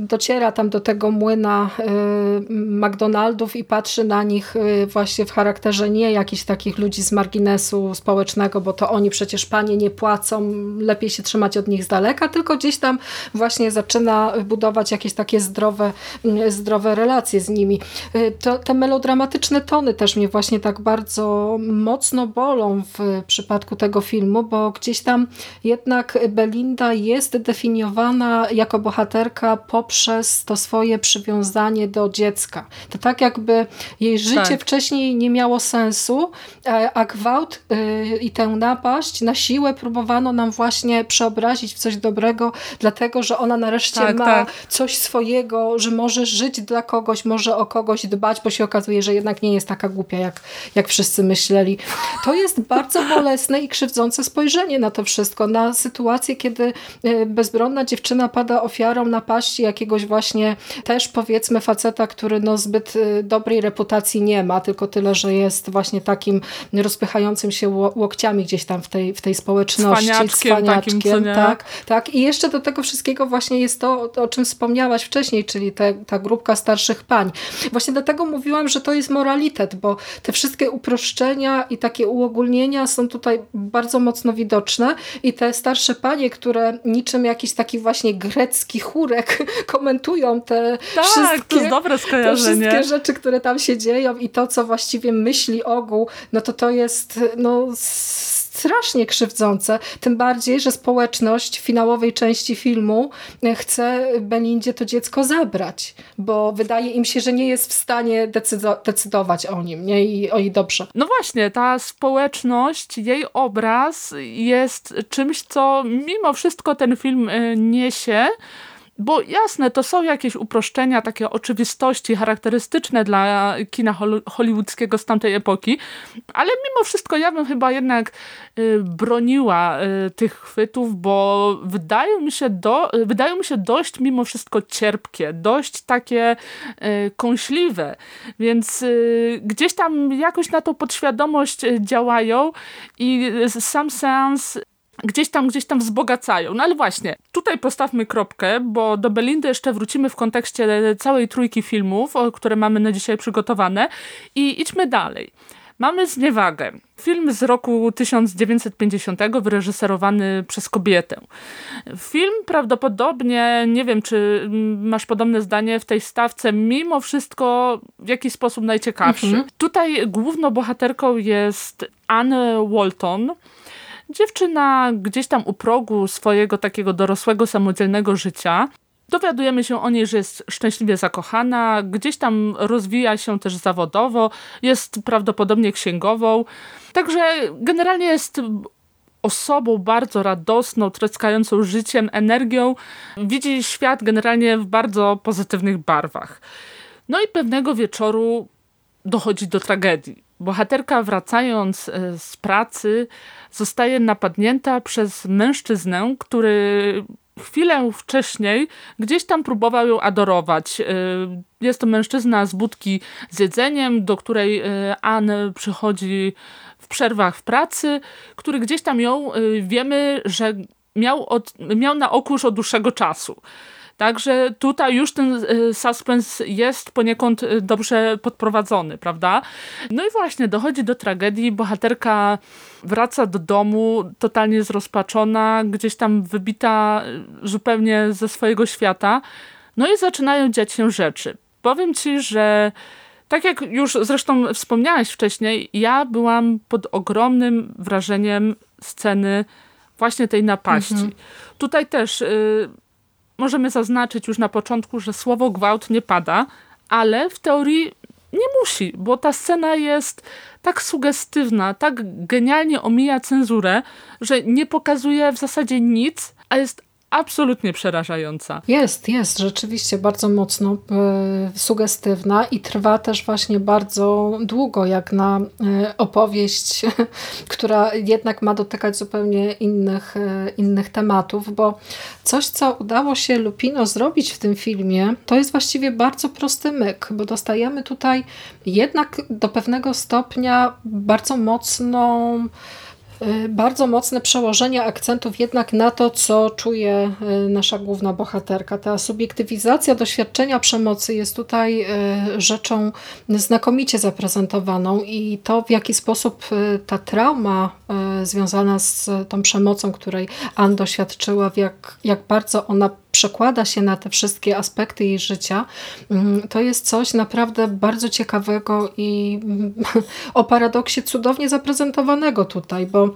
dociera tam do tego młyna McDonaldów i patrzy na nich właśnie w charakterze nie jakichś takich ludzi z marginesu społecznego, bo to oni przecież panie nie płacą, lepiej się trzymać od nich z daleka, tylko gdzieś tam właśnie zaczyna budować jakieś takie zdrowe relacje z nimi. Te melodramatyczne tony też mnie właśnie tak bardzo mocno bolą w przypadku tego filmu, bo gdzieś tam jednak Belinda jest definiowana jako bohaterka poprzez to swoje przywiązanie do dziecka. To tak jakby jej życie wcześniej nie miało sensu, a gwałt i tę napaść na siłę próbowano nam właśnie przeobrazić w coś dobrego, dlatego, że ona nareszcie ma coś swojego, że może żyć dla kogoś, może o kogoś dbać, bo się okazuje, że jednak nie jest taka głupia, jak wszyscy myśleli. To jest bardzo bolesne i krzywdzące spojrzenie na to wszystko, na sytuację, kiedy bezbronna dziewczyna pada ofiarą napaści jakiegoś właśnie też powiedzmy faceta, który no zbyt dobrej reputacji emocji nie ma, tylko tyle, że jest właśnie takim rozpychającym się łokciami gdzieś tam w tej społeczności. Cwaniaczkiem takim, tak. I jeszcze do tego wszystkiego właśnie jest to, o czym wspomniałaś wcześniej, czyli ta grupka starszych pań. Właśnie dlatego mówiłam, że to jest moralitet, bo te wszystkie uproszczenia i takie uogólnienia są tutaj bardzo mocno widoczne i te starsze panie, które niczym jakiś taki właśnie grecki chórek komentują te wszystkie rzeczy, które tam się dzieją i to, co właściwie myśli ogół, no to jest strasznie krzywdzące, tym bardziej, że społeczność w finałowej części filmu chce Belindzie to dziecko zabrać, bo wydaje im się, że nie jest w stanie decydować o nim, nie? I o jej dobrze. No właśnie, ta społeczność, jej obraz jest czymś, co mimo wszystko ten film niesie, bo jasne, to są jakieś uproszczenia, takie oczywistości charakterystyczne dla kina hollywoodzkiego z tamtej epoki, ale mimo wszystko ja bym chyba jednak broniła tych chwytów, bo wydają mi się dość mimo wszystko cierpkie, dość takie kąśliwe, więc gdzieś tam jakoś na tą podświadomość działają i sam seans gdzieś tam wzbogacają. No ale właśnie, tutaj postawmy kropkę, bo do Belindy jeszcze wrócimy w kontekście całej trójki filmów, które mamy na dzisiaj przygotowane i idźmy dalej. Mamy Zniewagę. Film z roku 1950, wyreżyserowany przez kobietę. Film prawdopodobnie, nie wiem czy masz podobne zdanie, w tej stawce mimo wszystko w jakiś sposób najciekawszy. Tutaj główną bohaterką jest Anne Walton, dziewczyna gdzieś tam u progu swojego takiego dorosłego, samodzielnego życia. Dowiadujemy się o niej, że jest szczęśliwie zakochana, gdzieś tam rozwija się też zawodowo, jest prawdopodobnie księgową. Także generalnie jest osobą bardzo radosną, tryskającą życiem, energią. Widzi świat generalnie w bardzo pozytywnych barwach. No i pewnego wieczoru dochodzi do tragedii. Bohaterka, wracając z pracy, zostaje napadnięta przez mężczyznę, który chwilę wcześniej gdzieś tam próbował ją adorować. Jest to mężczyzna z budki z jedzeniem, do której Anne przychodzi w przerwach w pracy, który gdzieś tam ją, wiemy, że miał na oku już od dłuższego czasu. Także tutaj już ten suspens jest poniekąd dobrze podprowadzony, prawda? No i właśnie dochodzi do tragedii, bohaterka wraca do domu totalnie zrozpaczona, gdzieś tam wybita zupełnie ze swojego świata. No i zaczynają dziać się rzeczy. Powiem ci, że tak jak już zresztą wspomniałaś wcześniej, ja byłam pod ogromnym wrażeniem sceny właśnie tej napaści. Tutaj też... możemy zaznaczyć już na początku, że słowo gwałt nie pada, ale w teorii nie musi, bo ta scena jest tak sugestywna, tak genialnie omija cenzurę, że nie pokazuje w zasadzie nic, a jest absolutnie przerażająca. Jest rzeczywiście bardzo mocno sugestywna i trwa też właśnie bardzo długo, jak na opowieść, która jednak ma dotykać zupełnie innych tematów, bo coś, co udało się Lupino zrobić w tym filmie, to jest właściwie bardzo prosty myk, bo dostajemy tutaj jednak do pewnego stopnia bardzo mocne przełożenie akcentów jednak na to, co czuje nasza główna bohaterka. Ta subiektywizacja doświadczenia przemocy jest tutaj rzeczą znakomicie zaprezentowaną i to, w jaki sposób ta trauma związana z tą przemocą, której Anne doświadczyła, jak bardzo ona przekłada się na te wszystkie aspekty jej życia, to jest coś naprawdę bardzo ciekawego i o paradoksie cudownie zaprezentowanego tutaj, bo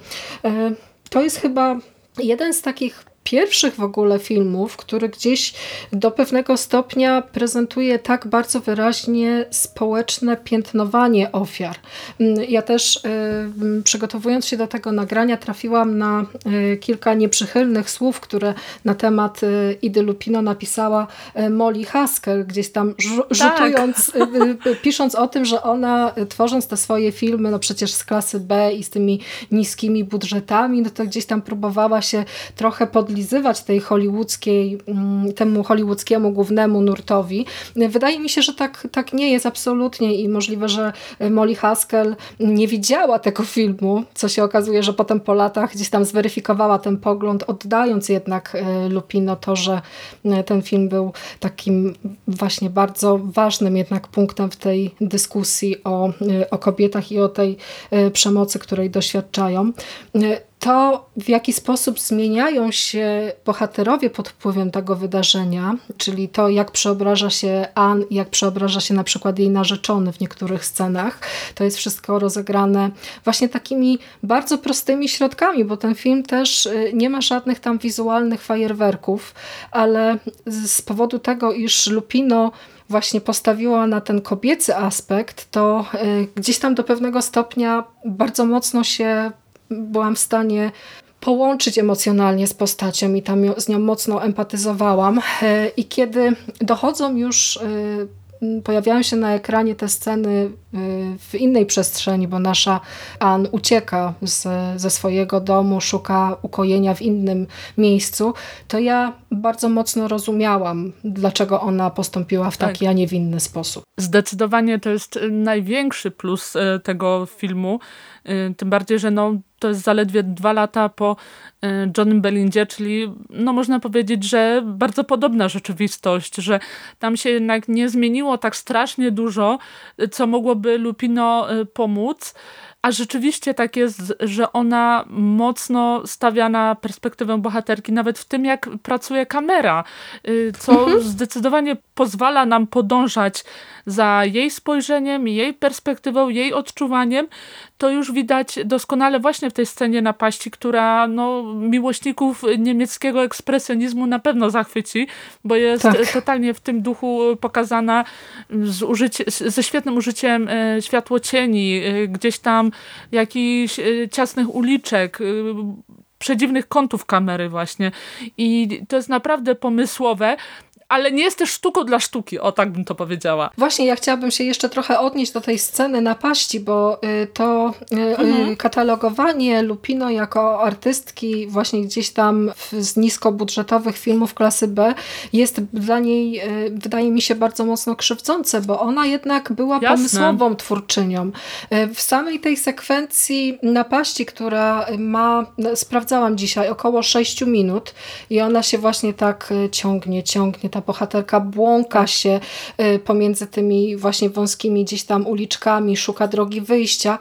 to jest chyba jeden z takich pierwszych w ogóle filmów, który gdzieś do pewnego stopnia prezentuje tak bardzo wyraźnie społeczne piętnowanie ofiar. Ja też przygotowując się do tego nagrania trafiłam na kilka nieprzychylnych słów, które na temat Idy Lupino napisała Molly Haskell, gdzieś tam rzutując, pisząc o tym, że ona tworząc te swoje filmy, no przecież z klasy B i z tymi niskimi budżetami, no to gdzieś tam próbowała się trochę pod podlizywać tej hollywoodzkiej, temu hollywoodzkiemu głównemu nurtowi. Wydaje mi się, że tak nie jest absolutnie i możliwe, że Molly Haskell nie widziała tego filmu, co się okazuje, że potem po latach gdzieś tam zweryfikowała ten pogląd, oddając jednak Lupino to, że ten film był takim właśnie bardzo ważnym jednak punktem w tej dyskusji o kobietach i o tej przemocy, której doświadczają. To, w jaki sposób zmieniają się bohaterowie pod wpływem tego wydarzenia, czyli to, jak przeobraża się Anne, jak przeobraża się na przykład jej narzeczony w niektórych scenach, to jest wszystko rozegrane właśnie takimi bardzo prostymi środkami, bo ten film też nie ma żadnych tam wizualnych fajerwerków, ale z powodu tego, iż Lupino właśnie postawiła na ten kobiecy aspekt, to gdzieś tam do pewnego stopnia bardzo mocno się byłam w stanie połączyć emocjonalnie z postacią i tam z nią mocno empatyzowałam. I kiedy dochodzą już, pojawiają się na ekranie te sceny w innej przestrzeni, bo nasza Anne ucieka ze swojego domu, szuka ukojenia w innym miejscu, to ja bardzo mocno rozumiałam, dlaczego ona postąpiła w taki, a nie w inny sposób. Zdecydowanie to jest największy plus tego filmu, tym bardziej, że to jest zaledwie 2 lata po Johnnym Belindzie, czyli można powiedzieć, że bardzo podobna rzeczywistość, że tam się jednak nie zmieniło tak strasznie dużo, co mogłoby Lupino pomóc, a rzeczywiście tak jest, że ona mocno stawia na perspektywę bohaterki, nawet w tym, jak pracuje kamera, co zdecydowanie pozwala nam podążać za jej spojrzeniem, jej perspektywą, jej odczuwaniem. To już widać doskonale właśnie w tej scenie napaści, która miłośników niemieckiego ekspresjonizmu na pewno zachwyci, bo jest totalnie w tym duchu pokazana ze świetnym użyciem światłocieni, gdzieś tam jakichś ciasnych uliczek, przedziwnych kątów kamery właśnie. I to jest naprawdę pomysłowe, ale nie jest też sztuką dla sztuki, o tak bym to powiedziała. Właśnie, ja chciałabym się jeszcze trochę odnieść do tej sceny napaści, bo to katalogowanie Lupino jako artystki właśnie gdzieś tam z niskobudżetowych filmów klasy B jest dla niej, wydaje mi się, bardzo mocno krzywdzące, bo ona jednak była pomysłową twórczynią. W samej tej sekwencji napaści, która ma, sprawdzałam dzisiaj, około 6 minut i ona się właśnie tak ciągnie. Ta bohaterka błąka się pomiędzy tymi właśnie wąskimi gdzieś tam uliczkami, szuka drogi wyjścia.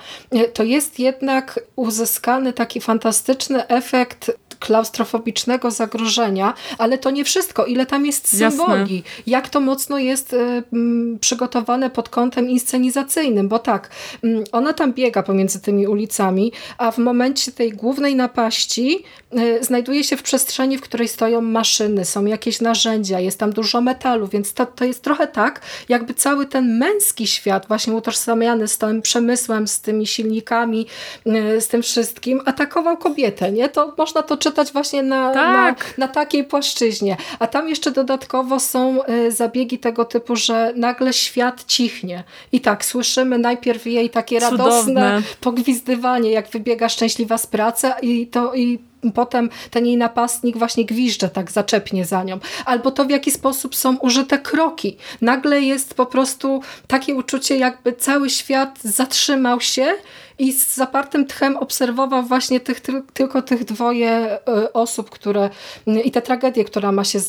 To jest jednak uzyskany taki fantastyczny efekt klaustrofobicznego zagrożenia, ale to nie wszystko. Ile tam jest symboli, jak to mocno jest przygotowane pod kątem inscenizacyjnym, bo ona tam biega pomiędzy tymi ulicami, a w momencie tej głównej napaści znajduje się w przestrzeni, w której stoją maszyny, są jakieś narzędzia, jest tam dużo metalu, więc to jest trochę tak, jakby cały ten męski świat właśnie utożsamiany z tym przemysłem, z tymi silnikami, z tym wszystkim, atakował kobietę, nie? To można to czytać właśnie na takiej płaszczyźnie. A tam jeszcze dodatkowo są zabiegi tego typu, że nagle świat cichnie. I tak, słyszymy najpierw jej takie radosne pogwizdywanie, jak wybiega szczęśliwa z pracy i potem ten jej napastnik właśnie gwizdże tak zaczepnie za nią. Albo to, w jaki sposób są użyte kroki. Nagle jest po prostu takie uczucie, jakby cały świat zatrzymał się i z zapartym tchem obserwował właśnie tylko tych 2 osób, które i tę tragedię, która ma się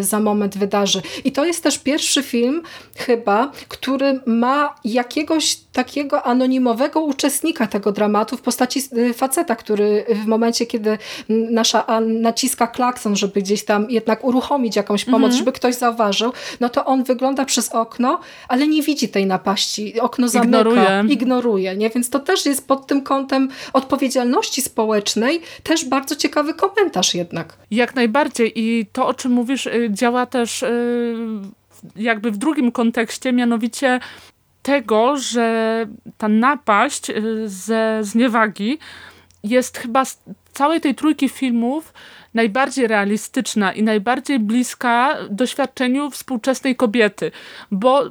za moment wydarzy. I to jest też pierwszy film chyba, który ma jakiegoś takiego anonimowego uczestnika tego dramatu w postaci faceta, który w momencie, kiedy nasza Anna naciska klakson, żeby gdzieś tam jednak uruchomić jakąś pomoc, żeby ktoś zauważył, to on wygląda przez okno, ale nie widzi tej napaści. Okno zamyka, ignoruje, nie? Więc to też jest pod tym kątem odpowiedzialności społecznej też bardzo ciekawy komentarz jednak. Jak najbardziej i to, o czym mówisz, działa też jakby w drugim kontekście, mianowicie tego, że ta napaść ze Zniewagi jest chyba z całej tej trójki filmów najbardziej realistyczna i najbardziej bliska doświadczeniu współczesnej kobiety, bo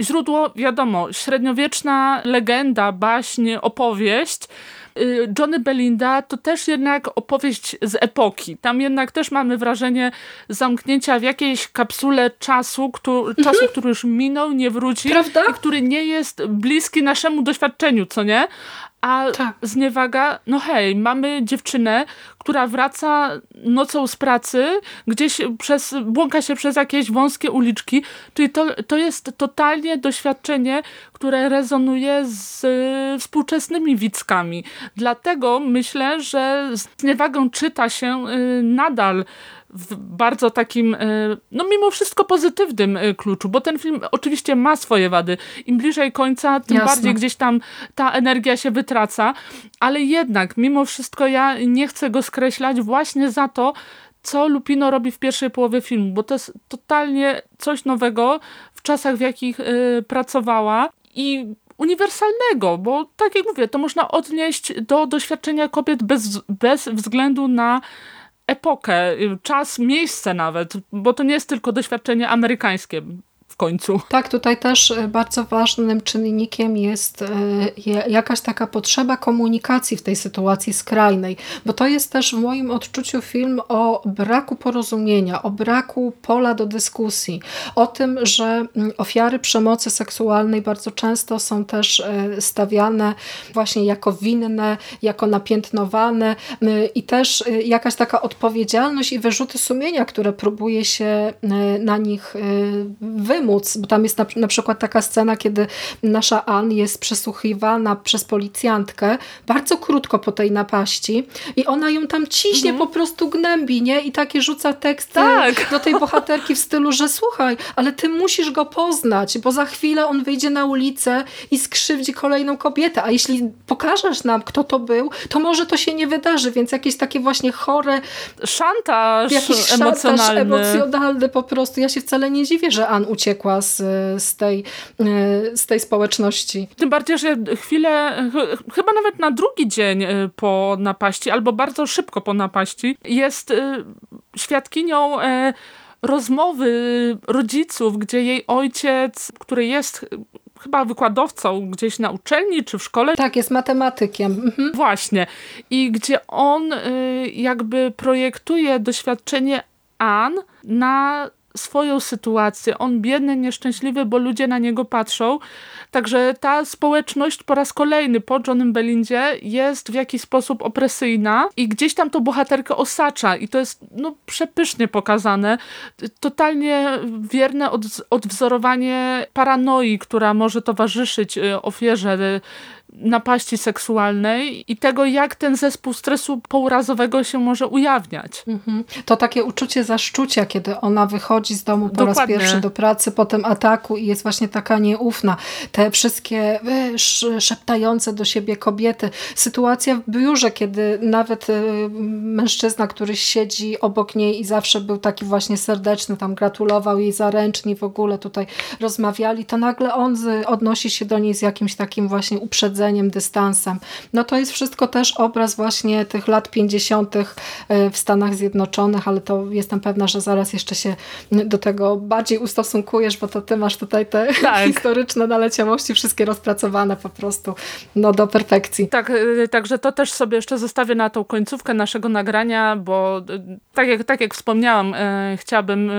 Źródło, wiadomo, średniowieczna legenda, baśń, opowieść. Johnny Belinda to też jednak opowieść z epoki. Tam jednak też mamy wrażenie zamknięcia w jakiejś kapsule czasu, który już minął, nie wróci. Prawda? I który nie jest bliski naszemu doświadczeniu, co nie? A tak. Zniewaga, no hej, mamy dziewczynę, która wraca nocą z pracy, gdzieś błąka się przez jakieś wąskie uliczki. Czyli to jest totalnie doświadczenie, które rezonuje z współczesnymi widzkami. Dlatego myślę, że Zniewagę czyta się nadal w bardzo takim, no mimo wszystko pozytywnym kluczu, bo ten film oczywiście ma swoje wady. Im bliżej końca, tym Jasne. Bardziej gdzieś tam ta energia się wytraca, ale jednak mimo wszystko ja nie chcę go skreślać właśnie za to, co Lupino robi w pierwszej połowie filmu, bo to jest totalnie coś nowego w czasach, w jakich pracowała i uniwersalnego, bo tak jak mówię, to można odnieść do doświadczenia kobiet bez względu na epokę, czas, miejsce nawet, bo to nie jest tylko doświadczenie amerykańskie w końcu. Tak, tutaj też bardzo ważnym czynnikiem jest jakaś taka potrzeba komunikacji w tej sytuacji skrajnej, bo to jest też w moim odczuciu film o braku porozumienia, o braku pola do dyskusji, o tym, że ofiary przemocy seksualnej bardzo często są też stawiane właśnie jako winne, jako napiętnowane i też jakaś taka odpowiedzialność i wyrzuty sumienia, które próbuje się na nich wymóc, bo tam jest na przykład taka scena, kiedy nasza Ann jest przesłuchiwana przez policjantkę bardzo krótko po tej napaści i ona ją tam ciśnie, po prostu gnębi, nie? I takie rzuca teksty do tej bohaterki w stylu, że słuchaj, ale ty musisz go poznać, bo za chwilę on wyjdzie na ulicę i skrzywdzi kolejną kobietę, a jeśli pokażesz nam, kto to był, to może to się nie wydarzy, więc jakieś takie właśnie chore szantaż emocjonalny po prostu. Ja się wcale nie dziwię, że Ann uciekła z tej społeczności. Tym bardziej, że chyba nawet na drugi dzień po napaści, albo bardzo szybko po napaści, jest świadkinią rozmowy rodziców, gdzie jej ojciec, który jest chyba wykładowcą gdzieś na uczelni czy w szkole. Tak, jest matematykiem. Mhm. Właśnie. I gdzie on jakby projektuje doświadczenie Ann na swoją sytuację. On biedny, nieszczęśliwy, bo ludzie na niego patrzą. Także ta społeczność po raz kolejny po Johnnym Belindzie jest w jakiś sposób opresyjna i gdzieś tam tą bohaterkę osacza i to jest przepysznie pokazane. Totalnie wierne odwzorowanie paranoi, która może towarzyszyć ofierze napaści seksualnej i tego, jak ten zespół stresu pourazowego się może ujawniać. Mhm. To takie uczucie zaszczucia, kiedy ona wychodzi z domu po raz pierwszy do pracy po tym ataku i jest właśnie taka nieufna. Te wszystkie szeptające do siebie kobiety. Sytuacja w biurze, kiedy nawet mężczyzna, który siedzi obok niej i zawsze był taki właśnie serdeczny, tam gratulował jej zaręczni, w ogóle tutaj rozmawiali, to nagle on odnosi się do niej z jakimś takim właśnie uprzedzeniem, dystansem. No to jest wszystko też obraz właśnie tych lat 50. w Stanach Zjednoczonych, ale to jestem pewna, że zaraz jeszcze się do tego bardziej ustosunkujesz, bo to ty masz tutaj te historyczne naleciałości wszystkie rozpracowane po prostu do perfekcji. Tak, także to też sobie jeszcze zostawię na tą końcówkę naszego nagrania, bo tak jak wspomniałam, chciałabym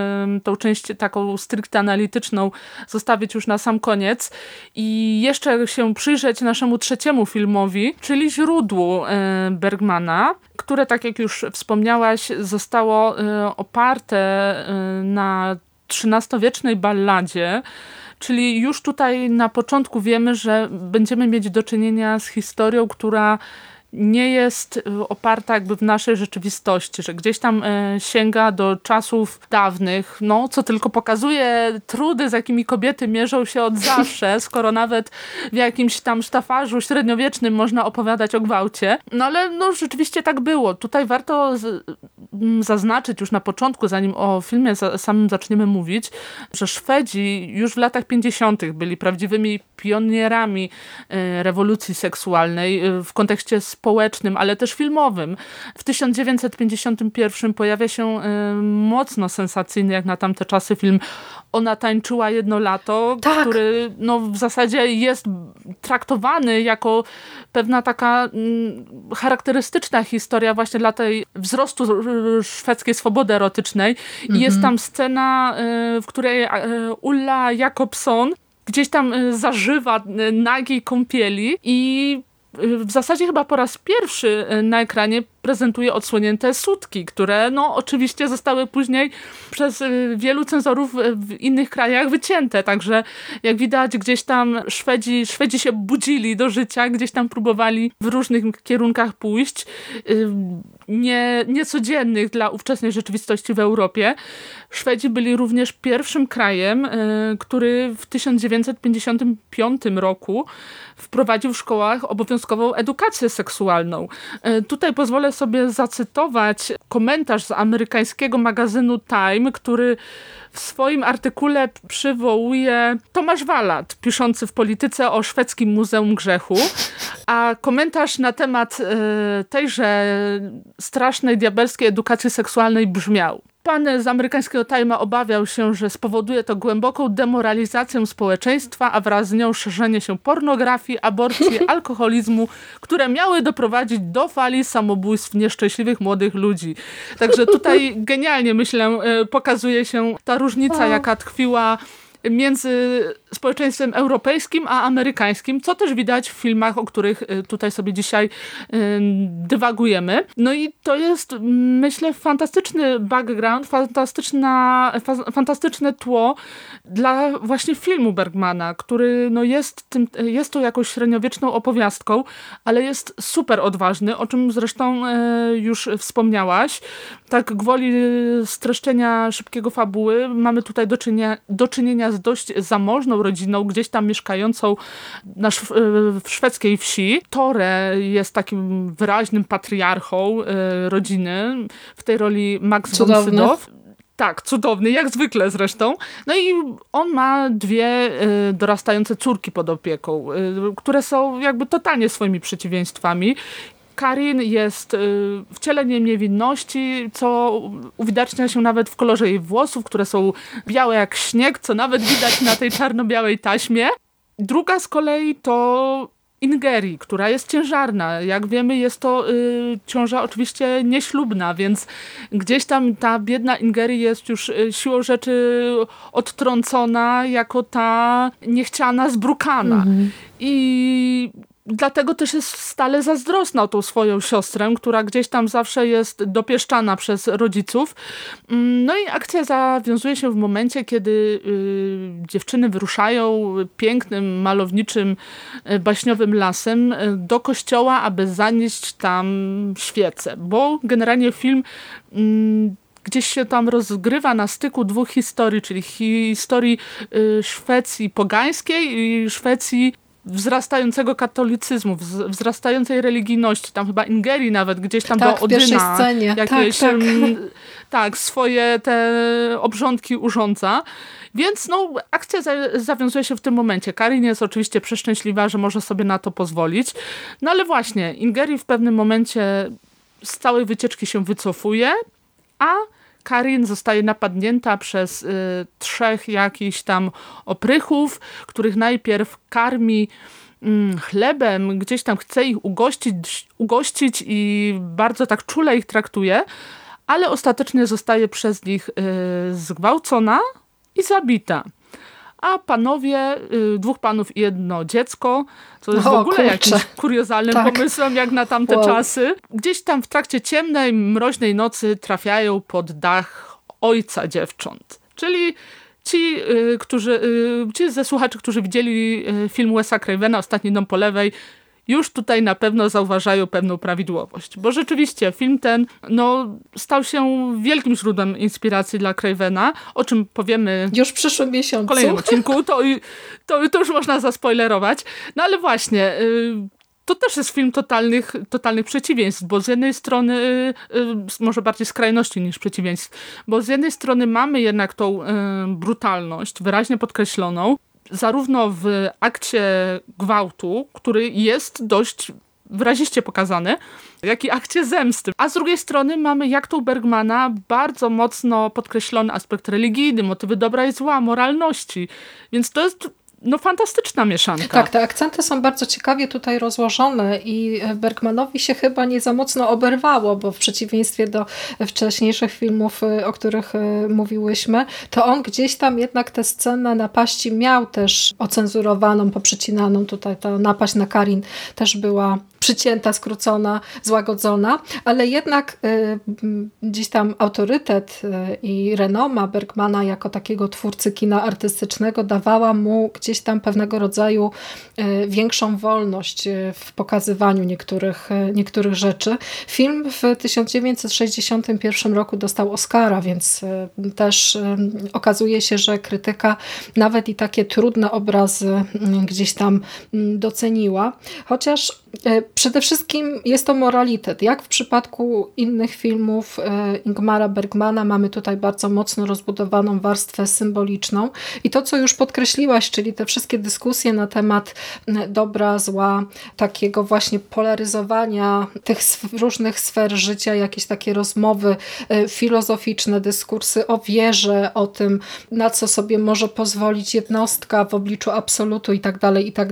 tą część taką stricte analityczną zostawić już na sam koniec i jeszcze się przyjrzeć naszemu trzeciemu filmowi, czyli Źródłu Bergmana, które, tak jak już wspomniałaś, zostało oparte na XIII-wiecznej balladzie, czyli już tutaj na początku wiemy, że będziemy mieć do czynienia z historią, która nie jest oparta jakby w naszej rzeczywistości, że gdzieś tam sięga do czasów dawnych, co tylko pokazuje trudy, z jakimi kobiety mierzą się od zawsze, skoro nawet w jakimś tam sztafarzu średniowiecznym można opowiadać o gwałcie. Ale rzeczywiście tak było. Tutaj warto zaznaczyć już na początku, zanim o filmie samym zaczniemy mówić, że Szwedzi już w latach 50. byli prawdziwymi pionierami rewolucji seksualnej w kontekście społecznym, ale też filmowym. W 1951 pojawia się mocno sensacyjny, jak na tamte czasy, film Ona tańczyła jedno lato, tak, który w zasadzie jest traktowany jako pewna taka charakterystyczna historia właśnie dla tej wzrostu szwedzkiej swobody erotycznej. Mhm. Jest tam scena, w której Ulla Jacobson gdzieś tam zażywa nagiej kąpieli i w zasadzie chyba po raz pierwszy na ekranie prezentuje odsłonięte sutki, które oczywiście zostały później przez wielu cenzorów w innych krajach wycięte. Także jak widać, gdzieś tam Szwedzi się budzili do życia, gdzieś tam próbowali w różnych kierunkach pójść, niecodziennych dla ówczesnej rzeczywistości w Europie. Szwedzi byli również pierwszym krajem, który w 1955 roku wprowadził w szkołach obowiązkową edukację seksualną. Tutaj pozwolę sobie zacytować komentarz z amerykańskiego magazynu Time, który w swoim artykule przywołuje Tomasz Walat, piszący w Polityce o Szwedzkim Muzeum Grzechu, a komentarz na temat tejże strasznej, diabelskiej edukacji seksualnej brzmiał: Pan z amerykańskiego Time'a obawiał się, że spowoduje to głęboką demoralizację społeczeństwa, a wraz z nią szerzenie się pornografii, aborcji, alkoholizmu, które miały doprowadzić do fali samobójstw nieszczęśliwych młodych ludzi. Także tutaj genialnie, myślę, pokazuje się ta różnica, jaka tkwiła między społeczeństwem europejskim a amerykańskim, co też widać w filmach, o których tutaj sobie dzisiaj dywagujemy. No i to jest, myślę, fantastyczny background, fantastyczne tło dla właśnie filmu Bergmana, który jest to jakąś średniowieczną opowiastką, ale jest super odważny, o czym zresztą już wspomniałaś. Tak gwoli streszczenia szybkiego fabuły mamy tutaj do czynienia z dość zamożną rodziną, gdzieś tam mieszkającą w szwedzkiej wsi. Tore jest takim wyraźnym patriarchą rodziny. W tej roli Max von Sydow. Tak, cudowny, jak zwykle zresztą. No i on ma dwie dorastające córki pod opieką, które są jakby totalnie swoimi przeciwieństwami. Karin jest wcieleniem niewinności, co uwidacznia się nawet w kolorze jej włosów, które są białe jak śnieg, co nawet widać na tej czarno-białej taśmie. Druga z kolei to Ingeri, która jest ciężarna. Jak wiemy, jest to ciąża oczywiście nieślubna, więc gdzieś tam ta biedna Ingeri jest już siłą rzeczy odtrącona jako ta niechciana zbrukana. Mhm. I dlatego też jest stale zazdrosna o tą swoją siostrę, która gdzieś tam zawsze jest dopieszczana przez rodziców. No i akcja zawiązuje się w momencie, kiedy dziewczyny wyruszają pięknym, malowniczym, baśniowym lasem do kościoła, aby zanieść tam świecę. Bo generalnie film gdzieś się tam rozgrywa na styku dwóch historii, czyli historii Szwecji pogańskiej i Szwecji wzrastającego katolicyzmu, wzrastającej religijności. Tam chyba Ingeri nawet gdzieś tam do Odyna jakieś swoje te obrządki urządza. Więc akcja zawiązuje się w tym momencie. Karin jest oczywiście przeszczęśliwa, że może sobie na to pozwolić. No ale właśnie, Ingeri w pewnym momencie z całej wycieczki się wycofuje, a Karin zostaje napadnięta przez trzech jakichś tam oprychów, których najpierw karmi chlebem, gdzieś tam chce ich ugościć i bardzo tak czule ich traktuje, ale ostatecznie zostaje przez nich zgwałcona i zabita. A panowie, dwóch panów i jedno dziecko, co jest w ogóle jakimś kuriozalnym pomysłem, jak na tamte czasy. Gdzieś tam w trakcie ciemnej, mroźnej nocy trafiają pod dach ojca dziewcząt. Czyli ci ze słuchaczy, którzy widzieli film Wesa Cravena, Ostatni dom po lewej, już tutaj na pewno zauważają pewną prawidłowość. Bo rzeczywiście film ten stał się wielkim źródłem inspiracji dla Cravena, o czym powiemy już w przyszłym miesiącu. W kolejnym odcinku. To już można zaspoilerować. No ale właśnie, to też jest film totalnych przeciwieństw, bo z jednej strony, może bardziej skrajności niż przeciwieństw, bo z jednej strony mamy jednak tą brutalność wyraźnie podkreśloną, zarówno w akcie gwałtu, który jest dość wyraziście pokazany, jak i akcie zemsty. A z drugiej strony mamy, jak to u Bergmana, bardzo mocno podkreślony aspekt religijny, motywy dobra i zła, moralności. Więc to jest fantastyczna mieszanka. Tak, te akcenty są bardzo ciekawie tutaj rozłożone i Bergmanowi się chyba nie za mocno oberwało, bo w przeciwieństwie do wcześniejszych filmów, o których mówiłyśmy, to on gdzieś tam jednak tę scenę napaści miał też ocenzurowaną, poprzecinaną. Tutaj ta napaść na Karin też była przycięta, skrócona, złagodzona, ale jednak gdzieś tam autorytet i renoma Bergmana jako takiego twórcy kina artystycznego dawała mu gdzieś tam pewnego rodzaju większą wolność w pokazywaniu niektórych rzeczy. Film w 1961 roku dostał Oscara, więc też okazuje się, że krytyka nawet i takie trudne obrazy gdzieś tam doceniła. Chociaż przede wszystkim jest to moralitet. Jak w przypadku innych filmów Ingmara Bergmana mamy tutaj bardzo mocno rozbudowaną warstwę symboliczną i to, co już podkreśliłaś, czyli te wszystkie dyskusje na temat dobra, zła, takiego właśnie polaryzowania tych różnych sfer życia, jakieś takie rozmowy filozoficzne, dyskursy o wierze, o tym, na co sobie może pozwolić jednostka w obliczu absolutu i tak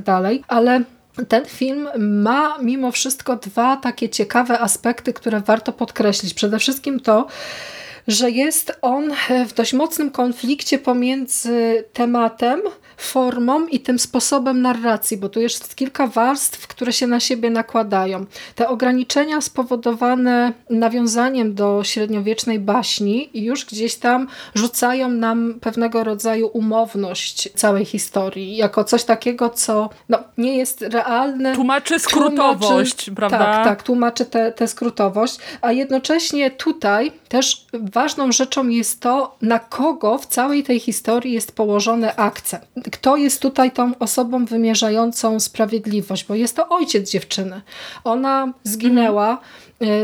dalej, ale ten film ma mimo wszystko dwa takie ciekawe aspekty, które warto podkreślić. Przede wszystkim to, że jest on w dość mocnym konflikcie pomiędzy tematem, formą i tym sposobem narracji, bo tu jest kilka warstw, które się na siebie nakładają. Te ograniczenia spowodowane nawiązaniem do średniowiecznej baśni już gdzieś tam rzucają nam pewnego rodzaju umowność całej historii, jako coś takiego, co nie jest realne. Tłumaczy skrótowość, prawda? Tak, tłumaczy tę skrótowość, a jednocześnie tutaj też ważną rzeczą jest to, na kogo w całej tej historii jest położony akcent. Kto jest tutaj tą osobą wymierzającą sprawiedliwość, bo jest to ojciec dziewczyny. Ona zginęła,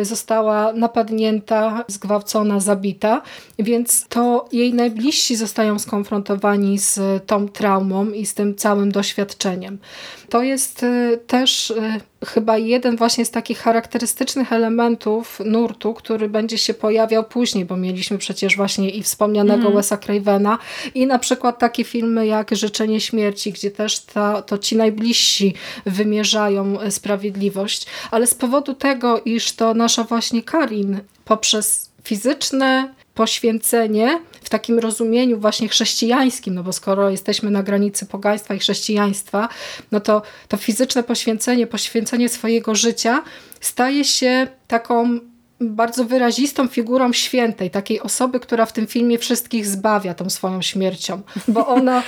została napadnięta, zgwałcona, zabita, więc to jej najbliżsi zostają skonfrontowani z tą traumą i z tym całym doświadczeniem. To jest też chyba jeden właśnie z takich charakterystycznych elementów nurtu, który będzie się pojawiał później, bo mieliśmy przecież właśnie i wspomnianego Wesa Cravena i na przykład takie filmy jak Życzenie śmierci, gdzie też to ci najbliżsi wymierzają sprawiedliwość, ale z powodu tego, iż to nasza właśnie Karin poprzez fizyczne poświęcenie w takim rozumieniu właśnie chrześcijańskim, bo skoro jesteśmy na granicy pogaństwa i chrześcijaństwa, to fizyczne poświęcenie swojego życia staje się taką bardzo wyrazistą figurą świętej, takiej osoby, która w tym filmie wszystkich zbawia tą swoją śmiercią, bo ona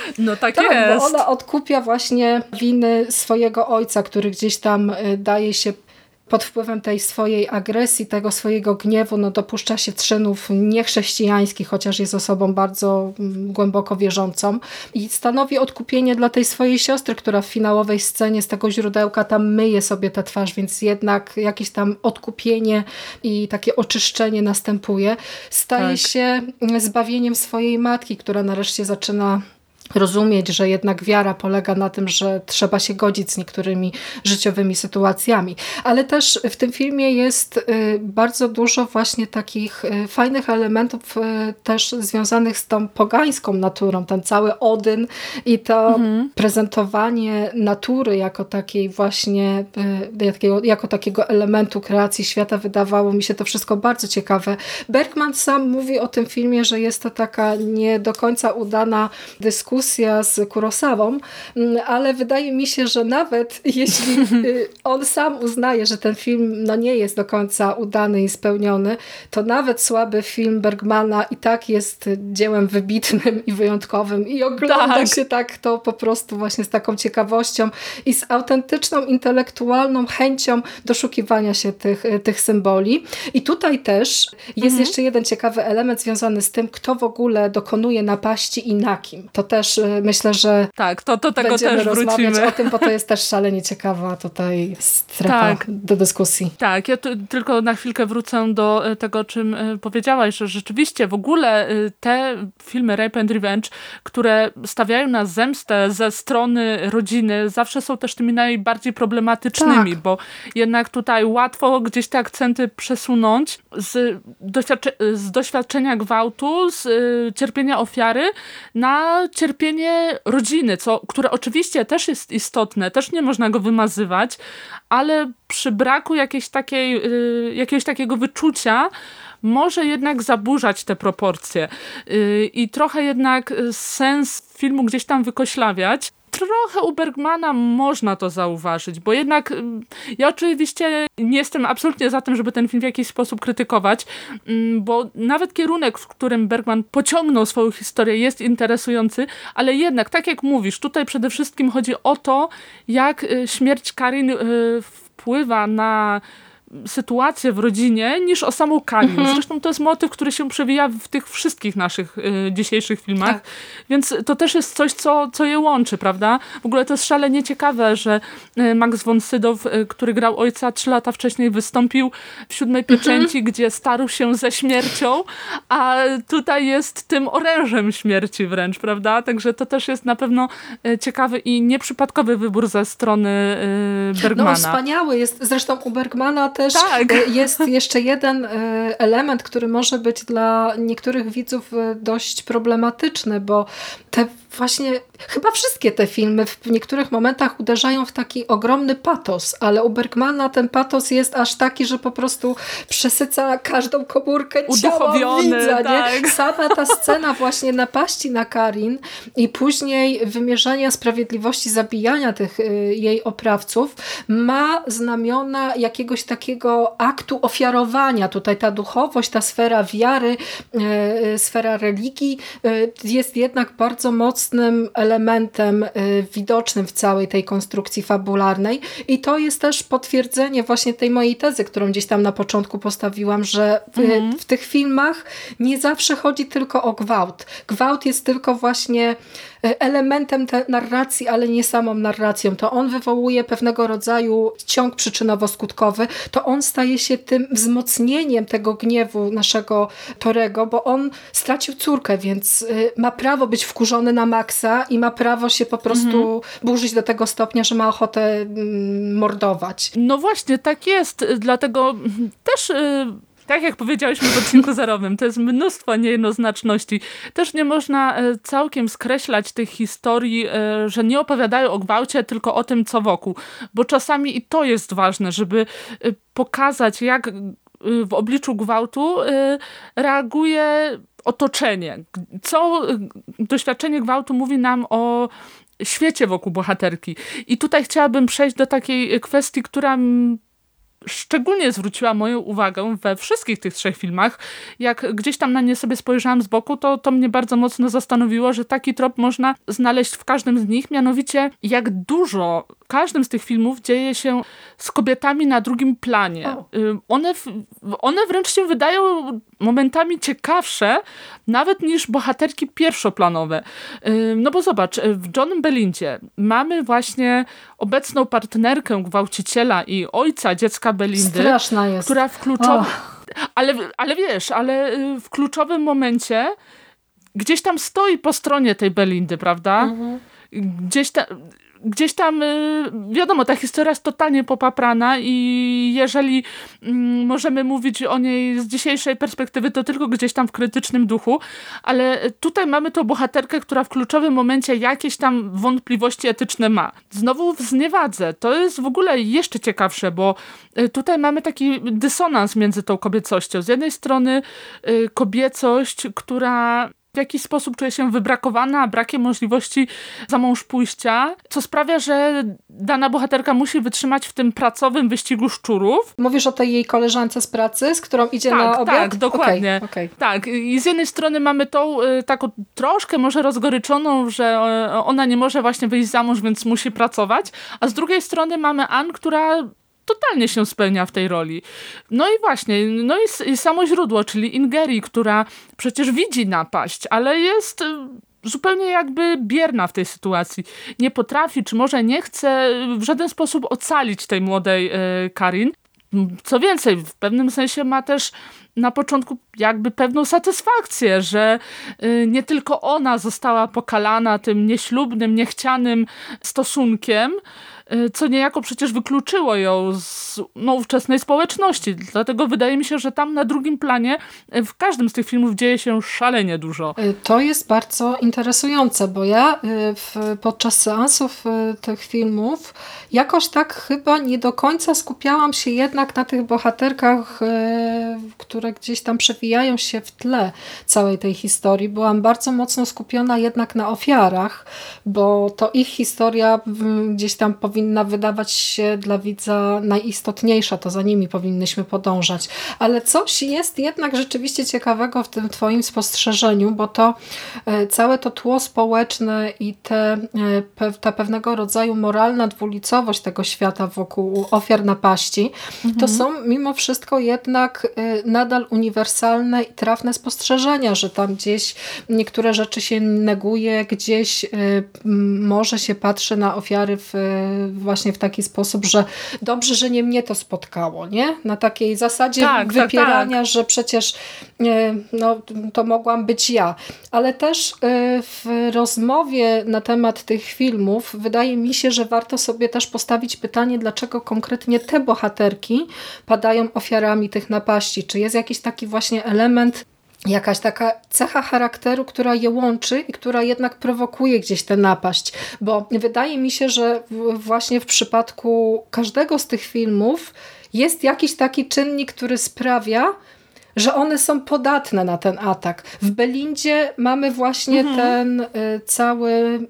bo ona odkupia właśnie winy swojego ojca, który gdzieś tam daje się pod wpływem tej swojej agresji, tego swojego gniewu, dopuszcza się czynów niechrześcijańskich, chociaż jest osobą bardzo głęboko wierzącą i stanowi odkupienie dla tej swojej siostry, która w finałowej scenie z tego źródełka tam myje sobie tę twarz, więc jednak jakieś tam odkupienie i takie oczyszczenie następuje. Staje się zbawieniem swojej matki, która nareszcie zaczyna rozumieć, że jednak wiara polega na tym, że trzeba się godzić z niektórymi życiowymi sytuacjami. Ale też w tym filmie jest bardzo dużo właśnie takich fajnych elementów też związanych z tą pogańską naturą. Ten cały Odyn i to prezentowanie natury jako takiej właśnie jako takiego elementu kreacji świata, wydawało mi się to wszystko bardzo ciekawe. Bergman sam mówi o tym filmie, że jest to taka nie do końca udana dyskusja z Kurosawą, ale wydaje mi się, że nawet jeśli on sam uznaje, że ten film nie jest do końca udany i spełniony, to nawet słaby film Bergmana i tak jest dziełem wybitnym i wyjątkowym i ogląda się tak to po prostu właśnie z taką ciekawością i z autentyczną, intelektualną chęcią doszukiwania się tych symboli. I tutaj też jest jeszcze jeden ciekawy element związany z tym, kto w ogóle dokonuje napaści i na kim. To też też myślę, że tak, to tego też wrócimy. O tym, bo to jest też szalenie ciekawa tutaj strefa do dyskusji. Tak, ja tylko na chwilkę wrócę do tego, o czym powiedziałaś, że rzeczywiście w ogóle te filmy Rape and Revenge, które stawiają na zemstę ze strony rodziny, zawsze są też tymi najbardziej problematycznymi, bo jednak tutaj łatwo gdzieś te akcenty przesunąć z doświadczenia gwałtu, z cierpienia ofiary na cierpienie rodziny, które oczywiście też jest istotne, też nie można go wymazywać, ale przy braku jakiegoś takiego wyczucia może jednak zaburzać te proporcje i trochę jednak sens filmu gdzieś tam wykoślawiać. Trochę u Bergmana można to zauważyć, bo jednak ja oczywiście nie jestem absolutnie za tym, żeby ten film w jakiś sposób krytykować, bo nawet kierunek, w którym Bergman pociągnął swoją historię, jest interesujący, ale jednak, tak jak mówisz, tutaj przede wszystkim chodzi o to, jak śmierć Karin wpływa na sytuację w rodzinie niż o samą Karin. Zresztą to jest motyw, który się przewija w tych wszystkich naszych dzisiejszych filmach, więc to też jest coś, co je łączy, prawda? W ogóle to jest szalenie ciekawe, że Max von Sydow, który grał ojca 3 lata wcześniej, wystąpił w Siódmej pieczęci, gdzie starł się ze śmiercią, a tutaj jest tym orężem śmierci wręcz, prawda? Także to też jest na pewno ciekawy i nieprzypadkowy wybór ze strony Bergmana. No wspaniały jest, zresztą u Bergmana też jest jeszcze jeden element, który może być dla niektórych widzów dość problematyczny, bo te właśnie, chyba wszystkie te filmy w niektórych momentach uderzają w taki ogromny patos, ale u Bergmana ten patos jest aż taki, że po prostu przesyca każdą komórkę ciała widza. Tak. Nie? Sama ta scena właśnie napaści na Karin i później wymierzania sprawiedliwości, zabijania tych jej oprawców ma znamiona jakiegoś takiego aktu ofiarowania. Tutaj ta duchowość, ta sfera wiary, sfera religii jest jednak bardzo mocnym elementem widocznym w całej tej konstrukcji fabularnej i to jest też potwierdzenie właśnie tej mojej tezy, którą gdzieś tam na początku postawiłam, że w tych filmach nie zawsze chodzi tylko o gwałt. Gwałt jest tylko właśnie elementem tej narracji, ale nie samą narracją. To on wywołuje pewnego rodzaju ciąg przyczynowo-skutkowy, to on staje się tym wzmocnieniem tego gniewu naszego Torego, bo on stracił córkę, więc ma prawo być wkurzony na Maxa i ma prawo się po prostu burzyć do tego stopnia, że ma ochotę mordować. No właśnie, tak jest. Dlatego też... Tak jak powiedziałyśmy w odcinku zerowym, to jest mnóstwo niejednoznaczności. Też nie można całkiem skreślać tych historii, że nie opowiadają o gwałcie, tylko o tym, co wokół. Bo czasami i to jest ważne, żeby pokazać, jak w obliczu gwałtu reaguje otoczenie. Co doświadczenie gwałtu mówi nam o świecie wokół bohaterki. I tutaj chciałabym przejść do takiej kwestii, która... szczególnie zwróciła moją uwagę we wszystkich tych 3 filmach. Jak gdzieś tam na nie sobie spojrzałam z boku, to mnie bardzo mocno zastanowiło, że taki trop można znaleźć w każdym z nich, mianowicie jak dużo w każdym z tych filmów dzieje się z kobietami na drugim planie. One wręcz się wydają momentami ciekawsze nawet niż bohaterki pierwszoplanowe. No bo zobacz, w Johnnym Belindzie mamy właśnie obecną partnerkę gwałciciela i ojca dziecka Belindy, która w kluczowym... Ale wiesz, w kluczowym momencie gdzieś tam stoi po stronie tej Belindy, prawda? Gdzieś tam, wiadomo, ta historia jest totalnie popaprana i jeżeli możemy mówić o niej z dzisiejszej perspektywy, to tylko gdzieś tam w krytycznym duchu, ale tutaj mamy tą bohaterkę, która w kluczowym momencie jakieś tam wątpliwości etyczne ma. Znowu w Zniewadze. To jest w ogóle jeszcze ciekawsze, bo tutaj mamy taki dysonans między tą kobiecością. Z jednej strony kobiecość, która... w jakiś sposób czuje się wybrakowana, brakiem możliwości za mąż pójścia, co sprawia, że dana bohaterka musi wytrzymać w tym pracowym wyścigu szczurów. Mówisz o tej jej koleżance z pracy, z którą idzie na obiad? Tak, dokładnie. Okay. Tak. I z jednej strony mamy tą taką troszkę może rozgoryczoną, że ona nie może właśnie wyjść za mąż, więc musi pracować, a z drugiej strony mamy Ann, która totalnie się spełnia w tej roli. No i właśnie, i samo źródło, czyli Ingeri, która przecież widzi napaść, ale jest zupełnie jakby bierna w tej sytuacji. Nie potrafi, czy może nie chce w żaden sposób ocalić tej młodej Karin. Co więcej, w pewnym sensie ma też na początku jakby pewną satysfakcję, że nie tylko ona została pokalana tym nieślubnym, niechcianym stosunkiem, co niejako przecież wykluczyło ją z ówczesnej społeczności. Dlatego wydaje mi się, że tam na drugim planie w każdym z tych filmów dzieje się szalenie dużo. To jest bardzo interesujące, bo ja podczas seansów tych filmów jakoś tak chyba nie do końca skupiałam się jednak na tych bohaterkach, które gdzieś tam przewijają się w tle całej tej historii. Byłam bardzo mocno skupiona jednak na ofiarach, bo to ich historia gdzieś tam powinna wydawać się dla widza najistotniejsza, to za nimi powinnyśmy podążać. Ale coś jest jednak rzeczywiście ciekawego w tym twoim spostrzeżeniu, bo to całe to tło społeczne i ta pewnego rodzaju moralna dwulicowość tego świata wokół ofiar napaści, to są mimo wszystko jednak nadal uniwersalne i trafne spostrzeżenia, że tam gdzieś niektóre rzeczy się neguje, gdzieś może się patrzy na ofiary właśnie w taki sposób, że dobrze, że nie mnie to spotkało, nie? Na takiej zasadzie wypierania. Że przecież to mogłam być ja. Ale też w rozmowie na temat tych filmów wydaje mi się, że warto sobie też postawić pytanie, dlaczego konkretnie te bohaterki padają ofiarami tych napaści. Czy jest jakiś taki właśnie element, jakaś taka cecha charakteru, która je łączy i która jednak prowokuje gdzieś tę napaść, bo wydaje mi się, że właśnie w przypadku każdego z tych filmów jest jakiś taki czynnik, który sprawia, że one są podatne na ten atak. W Belindzie mamy właśnie ten cały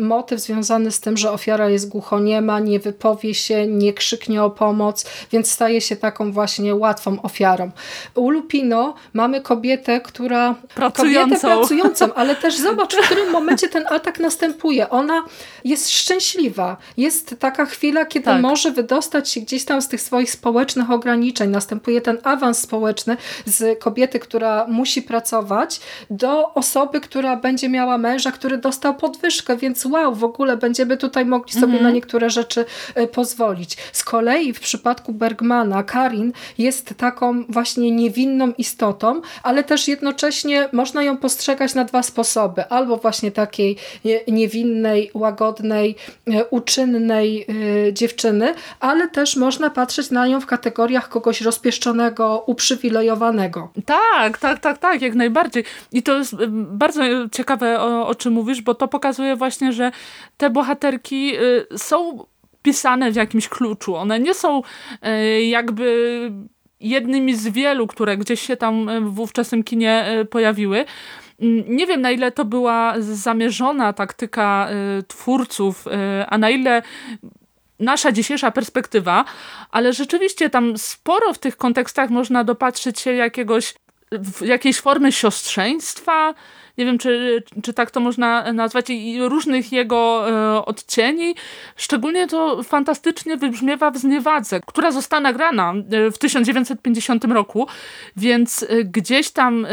motyw związany z tym, że ofiara jest głuchoniema, nie wypowie się, nie krzyknie o pomoc, więc staje się taką właśnie łatwą ofiarą. U Lupino mamy kobietę, która... Kobietę pracującą, ale też zobacz, w którym momencie ten atak następuje. Ona jest szczęśliwa. Jest taka chwila, kiedy może wydostać się gdzieś tam z tych swoich społecznych ograniczeń. Następuje ten awans społeczny z kobiety, która musi pracować, do osoby, która będzie miała męża, który dostał podwyżkę, więc wow, w ogóle będziemy tutaj mogli sobie na niektóre rzeczy pozwolić. Z kolei w przypadku Bergmana Karin jest taką właśnie niewinną istotą, ale też jednocześnie można ją postrzegać na dwa sposoby. Albo właśnie takiej niewinnej, łagodnej, uczynnej dziewczyny, ale też można patrzeć na nią w kategoriach kogoś rozpieszczonego, uprzywilejowanego. Tak, jak najbardziej. I to jest bardzo ciekawe, o czym mówisz, bo to pokazuje właśnie, że te bohaterki są pisane w jakimś kluczu. One nie są jakby jednymi z wielu, które gdzieś się tam w ówczesnym kinie pojawiły. Nie wiem, na ile to była zamierzona taktyka twórców, a na ile nasza dzisiejsza perspektywa, ale rzeczywiście tam sporo w tych kontekstach można dopatrzyć się jakiejś formy siostrzeństwa, nie wiem, czy tak to można nazwać, i różnych jego odcieni. Szczególnie to fantastycznie wybrzmiewa w Zniewadze, która została nagrana w 1950 roku, więc gdzieś tam,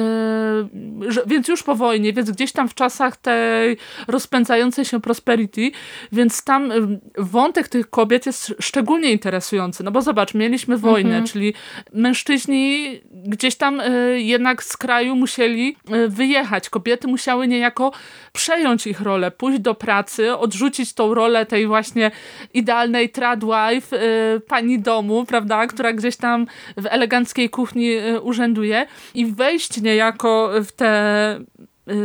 więc już po wojnie, więc gdzieś tam w czasach tej rozpędzającej się prosperity, więc tam wątek tych kobiet jest szczególnie interesujący, no bo zobacz, mieliśmy wojnę, czyli mężczyźni gdzieś tam jednak z kraju musieli wyjechać, kobiety musiały niejako przejąć ich rolę, pójść do pracy, odrzucić tą rolę tej właśnie idealnej tradwife, pani domu, prawda, która gdzieś tam w eleganckiej kuchni urzęduje, i wejść niejako w te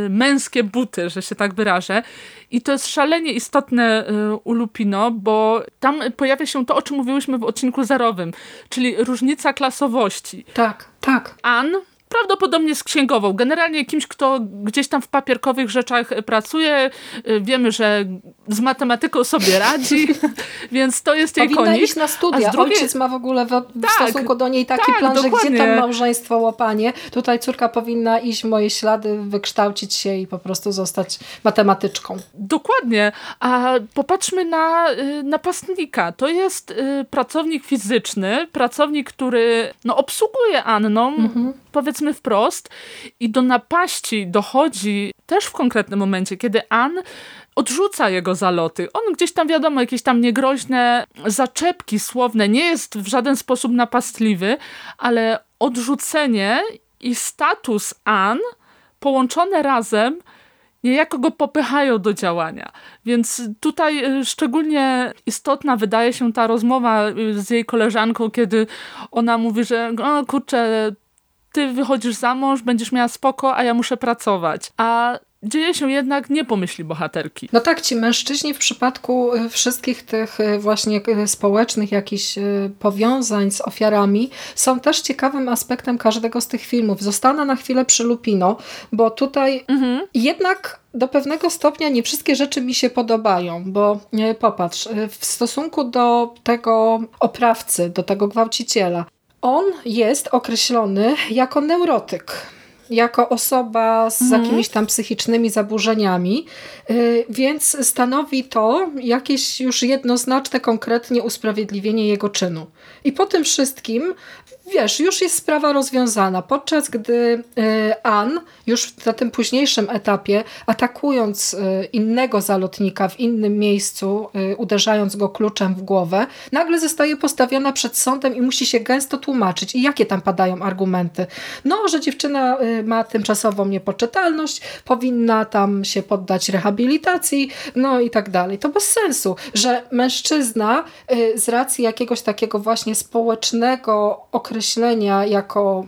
męskie buty, że się tak wyrażę. I to jest szalenie istotne u Lupino, bo tam pojawia się to, o czym mówiłyśmy w odcinku zerowym, czyli różnica klasowości. Tak. Anne prawdopodobnie z księgową, generalnie kimś, kto gdzieś tam w papierkowych rzeczach pracuje. Wiemy, że z matematyką sobie radzi, więc to jest jej koniec. Iść na studia. Ojciec ma w ogóle w stosunku do niej taki plan, dokładnie. Że gdzie tam małżeństwo, łapanie. Tutaj córka powinna iść w moje ślady, wykształcić się i po prostu zostać matematyczką. Dokładnie. A popatrzmy na napastnika. To jest pracownik fizyczny, pracownik, który obsługuje Anną, powiedzmy wprost, i do napaści dochodzi też w konkretnym momencie, kiedy Ann odrzuca jego zaloty. On gdzieś tam, wiadomo, jakieś tam niegroźne zaczepki słowne, nie jest w żaden sposób napastliwy, ale odrzucenie i status Ann połączone razem niejako go popychają do działania. Więc tutaj szczególnie istotna wydaje się ta rozmowa z jej koleżanką, kiedy ona mówi, że kurczę, ty wychodzisz za mąż, będziesz miała spoko, a ja muszę pracować. A dzieje się jednak nie po myśli bohaterki. No tak, ci mężczyźni w przypadku wszystkich tych właśnie społecznych jakichś powiązań z ofiarami są też ciekawym aspektem każdego z tych filmów. Zostanę na chwilę przy Lupino, bo tutaj jednak do pewnego stopnia nie wszystkie rzeczy mi się podobają, bo popatrz, w stosunku do tego oprawcy, do tego gwałciciela, on jest określony jako neurotyk, jako osoba z jakimiś tam psychicznymi zaburzeniami, więc stanowi to jakieś już jednoznaczne, konkretnie usprawiedliwienie jego czynu. I po tym wszystkim, wiesz, już jest sprawa rozwiązana, podczas gdy Ann już na tym późniejszym etapie, atakując innego zalotnika w innym miejscu, uderzając go kluczem w głowę, nagle zostaje postawiona przed sądem i musi się gęsto tłumaczyć. I jakie tam padają argumenty? No, że dziewczyna ma tymczasową niepoczytalność, powinna tam się poddać rehabilitacji, no i tak dalej. To bez sensu, że mężczyzna z racji jakiegoś takiego właśnie społecznego określenia jako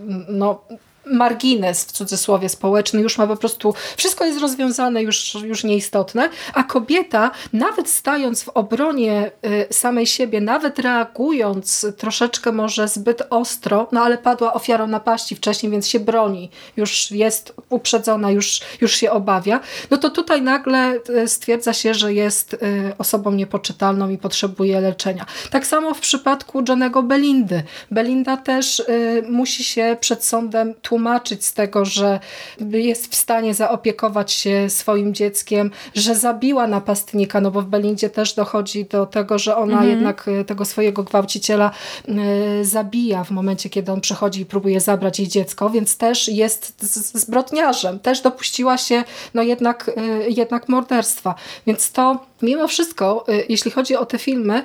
margines w cudzysłowie społeczny, już ma po prostu, wszystko jest rozwiązane, już nieistotne, a kobieta, nawet stając w obronie samej siebie, nawet reagując troszeczkę może zbyt ostro, ale padła ofiarą napaści wcześniej, więc się broni, już jest uprzedzona, już się obawia, to tutaj nagle stwierdza się, że jest osobą niepoczytalną i potrzebuje leczenia. Tak samo w przypadku Johnego Belindy. Belinda też musi się przed sądem tłumaczyć z tego, że jest w stanie zaopiekować się swoim dzieckiem, że zabiła napastnika, bo w Belindzie też dochodzi do tego, że ona jednak tego swojego gwałciciela zabija w momencie, kiedy on przychodzi i próbuje zabrać jej dziecko, więc też jest zbrodniarzem, też dopuściła się jednak morderstwa, więc to mimo wszystko, jeśli chodzi o te filmy,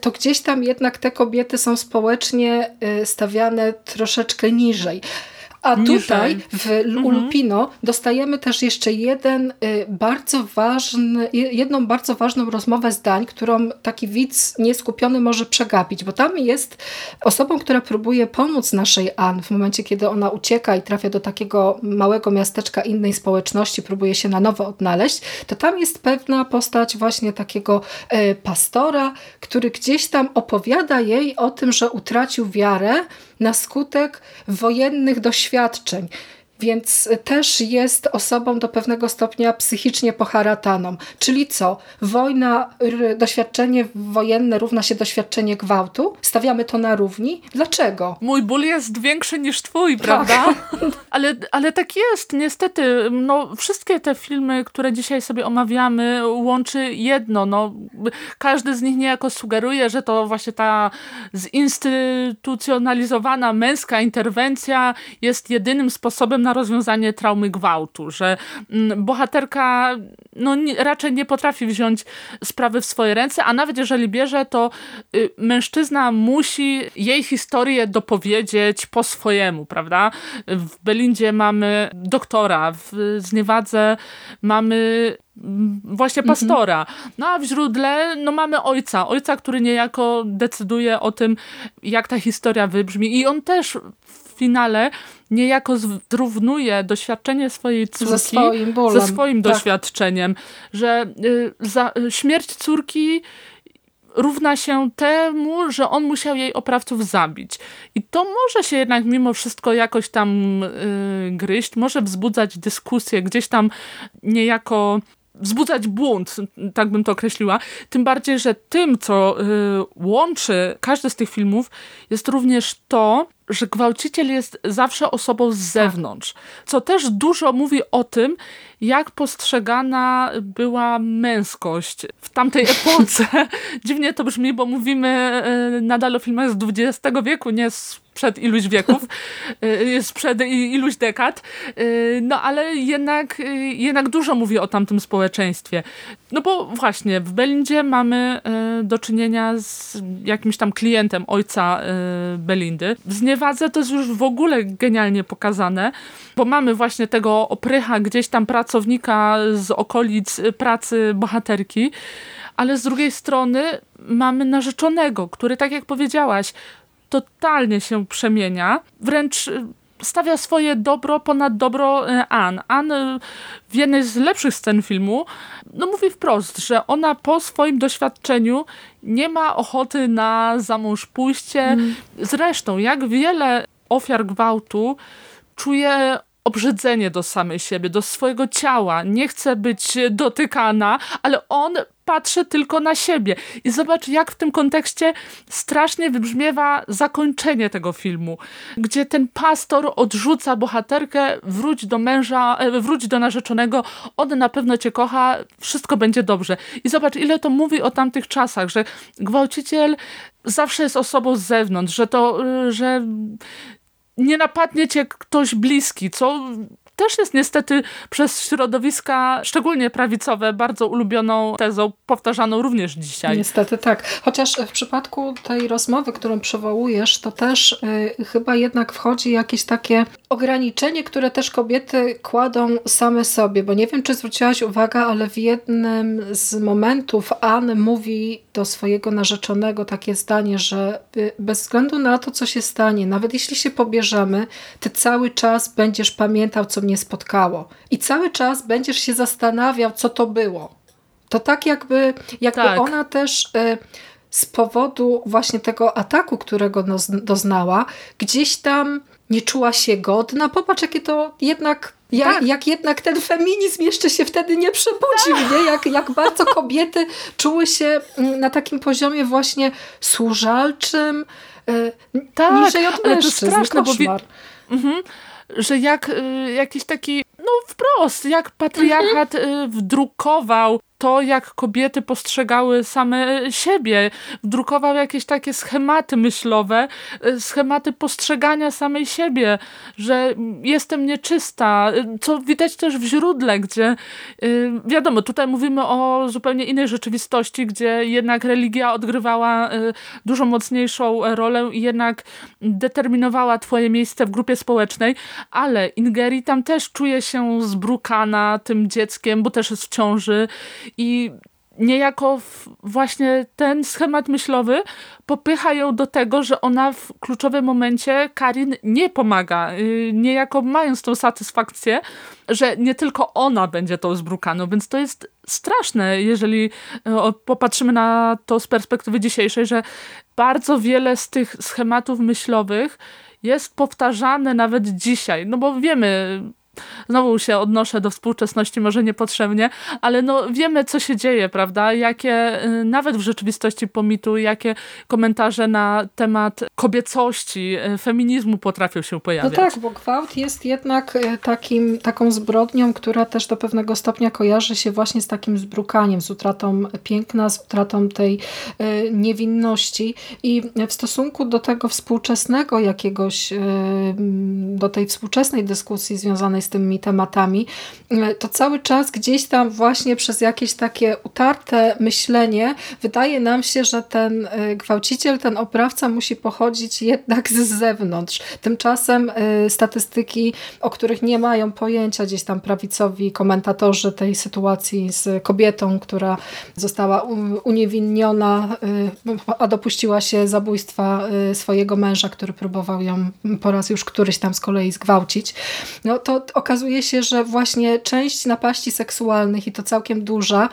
to gdzieś tam jednak te kobiety są społecznie stawiane troszeczkę niżej. A tutaj u Lupino dostajemy też jeszcze jedną bardzo ważną rozmowę zdań, którą taki widz nieskupiony może przegapić, bo tam jest osobą, która próbuje pomóc naszej Ann w momencie, kiedy ona ucieka i trafia do takiego małego miasteczka innej społeczności, próbuje się na nowo odnaleźć, to tam jest pewna postać właśnie takiego pastora, który gdzieś tam opowiada jej o tym, że utracił wiarę na skutek wojennych doświadczeń, więc też jest osobą do pewnego stopnia psychicznie poharataną. Czyli co? Doświadczenie wojenne równa się doświadczenie gwałtu? Stawiamy to na równi? Dlaczego? Mój ból jest większy niż twój, prawda? Ale tak jest, niestety. Wszystkie te filmy, które dzisiaj sobie omawiamy, łączy jedno. Każdy z nich niejako sugeruje, że to właśnie ta zinstytucjonalizowana męska interwencja jest jedynym sposobem na rozwiązanie traumy gwałtu, że bohaterka raczej nie potrafi wziąć sprawy w swoje ręce, a nawet jeżeli bierze, to mężczyzna musi jej historię dopowiedzieć po swojemu, prawda? W Belindzie mamy doktora, w Zniewadze mamy właśnie pastora. A w Źródle mamy ojca, który niejako decyduje o tym, jak ta historia wybrzmi, i on też w finale niejako zrównuje doświadczenie swojej córki ze swoim doświadczeniem, że śmierć córki równa się temu, że on musiał jej oprawców zabić. I to może się jednak mimo wszystko jakoś tam gryźć, może wzbudzać dyskusję, gdzieś tam niejako wzbudzać bunt, tak bym to określiła. Tym bardziej, że tym, co łączy każdy z tych filmów, jest również to, że gwałciciel jest zawsze osobą z zewnątrz, co też dużo mówi o tym, jak postrzegana była męskość w tamtej epoce. Dziwnie to brzmi, bo mówimy nadal o filmach z XX wieku, nie sprzed iluś wieków, sprzed iluś dekad, no ale jednak dużo mówi o tamtym społeczeństwie. No bo właśnie w Belindzie mamy do czynienia z jakimś tam klientem ojca Belindy. W Zniewadze to jest już w ogóle genialnie pokazane, bo mamy właśnie tego oprycha, gdzieś tam pracownika z okolic pracy bohaterki, ale z drugiej strony mamy narzeczonego, który, tak jak powiedziałaś, totalnie się przemienia, wręcz stawia swoje dobro ponad dobro Ann. Ann w jednej z lepszych scen filmu mówi wprost, że ona po swoim doświadczeniu nie ma ochoty na za mąż pójście. Zresztą, jak wiele ofiar gwałtu czuje obrzydzenie do samej siebie, do swojego ciała. Nie chce być dotykana, ale on patrzy tylko na siebie. I zobacz, jak w tym kontekście strasznie wybrzmiewa zakończenie tego filmu, gdzie ten pastor odrzuca bohaterkę: wróć do męża, wróć do narzeczonego, on na pewno cię kocha, wszystko będzie dobrze. I zobacz, ile to mówi o tamtych czasach, że gwałciciel zawsze jest osobą z zewnątrz, że nie napadnie cię ktoś bliski, co też jest niestety przez środowiska, szczególnie prawicowe, bardzo ulubioną tezą, powtarzaną również dzisiaj. Niestety tak. Chociaż w przypadku tej rozmowy, którą przywołujesz, to też chyba jednak wchodzi jakieś takie ograniczenie, które też kobiety kładą same sobie. Bo nie wiem, czy zwróciłaś uwagę, ale w jednym z momentów Ann mówi do swojego narzeczonego takie zdanie, że bez względu na to, co się stanie, nawet jeśli się pobierzemy, ty cały czas będziesz pamiętał, co mnie spotkało. I cały czas będziesz się zastanawiał, co to było. To tak jakby tak. Ona też z powodu właśnie tego ataku, którego doznała, gdzieś tam nie czuła się godna. Popatrz, jakie to jednak... Jak jednak ten feminizm jeszcze się wtedy nie przebudził, nie? Jak bardzo kobiety czuły się na takim poziomie właśnie służalczym, niżej od mężczyzn. To straszne, koszmar. Że jak jakiś taki, wprost, jak patriarchat wdrukował to, jak kobiety postrzegały same siebie, wdrukował jakieś takie schematy myślowe, schematy postrzegania samej siebie, że jestem nieczysta, co widać też w Źródle, gdzie wiadomo, tutaj mówimy o zupełnie innej rzeczywistości, gdzie jednak religia odgrywała dużo mocniejszą rolę i jednak determinowała twoje miejsce w grupie społecznej, ale Ingeri tam też czuje się zbrukana tym dzieckiem, bo też jest w ciąży. I niejako właśnie ten schemat myślowy popycha ją do tego, że ona w kluczowym momencie Karin nie pomaga, niejako mając tą satysfakcję, że nie tylko ona będzie tą zbrukaną, więc to jest straszne, jeżeli popatrzymy na to z perspektywy dzisiejszej, że bardzo wiele z tych schematów myślowych jest powtarzane nawet dzisiaj, bo wiemy... Znowu się odnoszę do współczesności, może niepotrzebnie, ale wiemy, co się dzieje, prawda? Jakie nawet w rzeczywistości pomitu, jakie komentarze na temat kobiecości, feminizmu potrafią się pojawiać. No tak, bo gwałt jest jednak taką zbrodnią, która też do pewnego stopnia kojarzy się właśnie z takim zbrukaniem, z utratą piękna, z utratą tej niewinności. I w stosunku do tego współczesnego jakiegoś, do tej współczesnej dyskusji związanej z tymi tematami, to cały czas gdzieś tam właśnie przez jakieś takie utarte myślenie wydaje nam się, że ten gwałciciel, ten oprawca musi pochodzić jednak z zewnątrz. Tymczasem statystyki, o których nie mają pojęcia gdzieś tam prawicowi komentatorzy tej sytuacji z kobietą, która została uniewinniona, a dopuściła się zabójstwa swojego męża, który próbował ją po raz już któryś tam z kolei zgwałcić. No to okazuje się, że właśnie część napaści seksualnych, i to całkiem duża,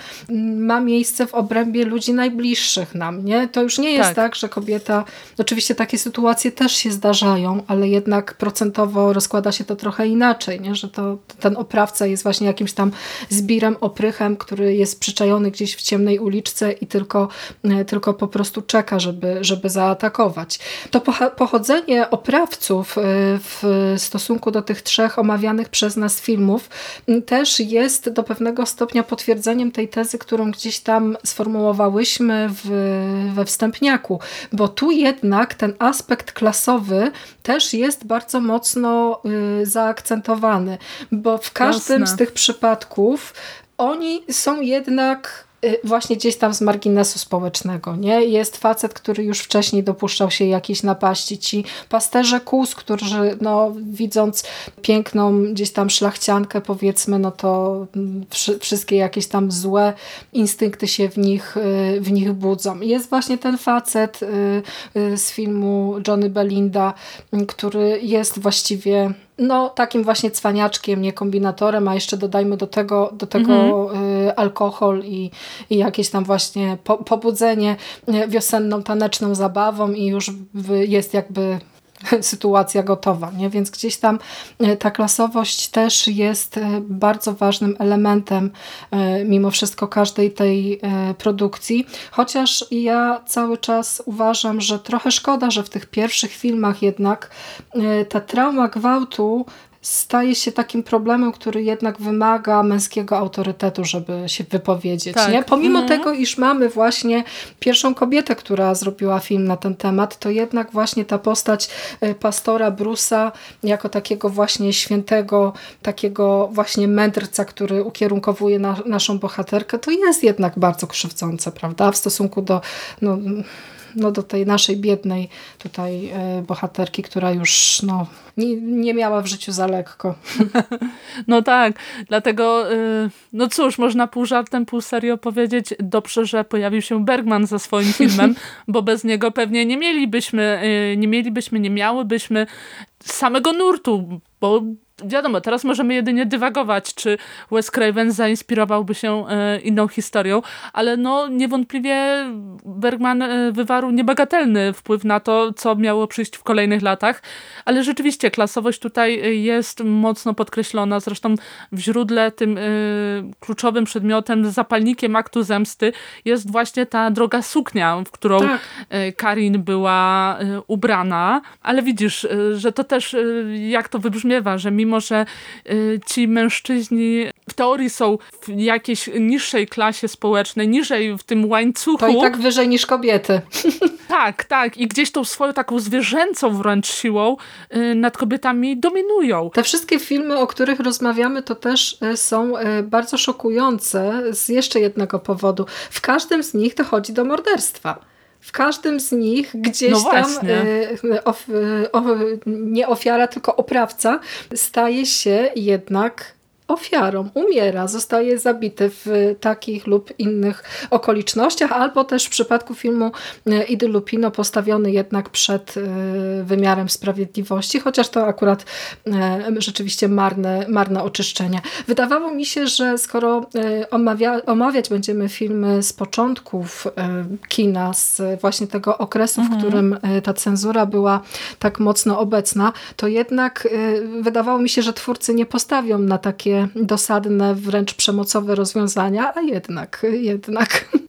ma miejsce w obrębie ludzi najbliższych nam, nie? To już nie jest tak, że kobieta... Oczywiście takie sytuacje też się zdarzają, ale jednak procentowo rozkłada się to trochę inaczej, nie? Że to ten oprawca jest właśnie jakimś tam zbirem, oprychem, który jest przyczajony gdzieś w ciemnej uliczce i tylko po prostu czeka, żeby zaatakować. To pochodzenie oprawców w stosunku do tych trzech omawianych przez nas filmów też jest do pewnego stopnia potwierdzeniem tej tezy, którą gdzieś tam sformułowałyśmy we wstępniaku, bo tu jednak ten aspekt klasowy też jest bardzo mocno zaakcentowany, bo w każdym z tych przypadków oni są jednak... właśnie gdzieś tam z marginesu społecznego, nie? Jest facet, który już wcześniej dopuszczał się jakiejś napaści. Ci pasterze kóz, którzy widząc piękną gdzieś tam szlachciankę, powiedzmy, no to wszystkie jakieś tam złe instynkty się w nich budzą. Jest właśnie ten facet z filmu Johnny Belinda, który jest właściwie... no takim właśnie cwaniaczkiem, nie, kombinatorem, a jeszcze dodajmy do tego alkohol i jakieś tam właśnie pobudzenie wiosenną, taneczną zabawą i już jest jakby sytuacja gotowa, nie? Więc gdzieś tam ta klasowość też jest bardzo ważnym elementem mimo wszystko każdej tej produkcji, chociaż ja cały czas uważam, że trochę szkoda, że w tych pierwszych filmach jednak ta trauma gwałtu staje się takim problemem, który jednak wymaga męskiego autorytetu, żeby się wypowiedzieć. Tak. Nie? Pomimo tego, iż mamy właśnie pierwszą kobietę, która zrobiła film na ten temat, to jednak właśnie ta postać pastora Bruce'a jako takiego właśnie świętego, takiego właśnie mędrca, który ukierunkowuje naszą bohaterkę, to jest jednak bardzo krzywdzące, prawda? W stosunku do... No do tej naszej biednej tutaj bohaterki, która już nie miała w życiu za lekko. No tak, dlatego no cóż, można pół żartem, pół serio powiedzieć, dobrze, że pojawił się Bergman ze swoim filmem, bo bez niego pewnie nie miałybyśmy samego nurtu, bo wiadomo, teraz możemy jedynie dywagować, czy Wes Craven zainspirowałby się inną historią, ale no niewątpliwie Bergman wywarł niebagatelny wpływ na to, co miało przyjść w kolejnych latach, ale rzeczywiście klasowość tutaj jest mocno podkreślona, zresztą w Źródle tym kluczowym przedmiotem, zapalnikiem aktu zemsty jest właśnie ta droga suknia, w którą Karin była ubrana, ale widzisz, że to też jak to wybrzmiewa, że mimo, że ci mężczyźni w teorii są w jakiejś niższej klasie społecznej, niżej w tym łańcuchu. To i tak wyżej niż kobiety. Tak. I gdzieś tą swoją taką zwierzęcą wręcz siłą nad kobietami dominują. Te wszystkie filmy, o których rozmawiamy, to też są bardzo szokujące z jeszcze jednego powodu. W każdym z nich dochodzi do morderstwa. W każdym z nich gdzieś tam nie ofiara, tylko oprawca staje się jednak ofiarą, umiera, zostaje zabity w takich lub innych okolicznościach, albo też w przypadku filmu Idy Lupino postawiony jednak przed wymiarem sprawiedliwości, chociaż to akurat rzeczywiście marne oczyszczenie. Wydawało mi się, że skoro omawiać będziemy filmy z początków kina, z właśnie tego okresu, w którym ta cenzura była tak mocno obecna, to jednak wydawało mi się, że twórcy nie postawią na takie dosadne, wręcz przemocowe rozwiązania, a jednak.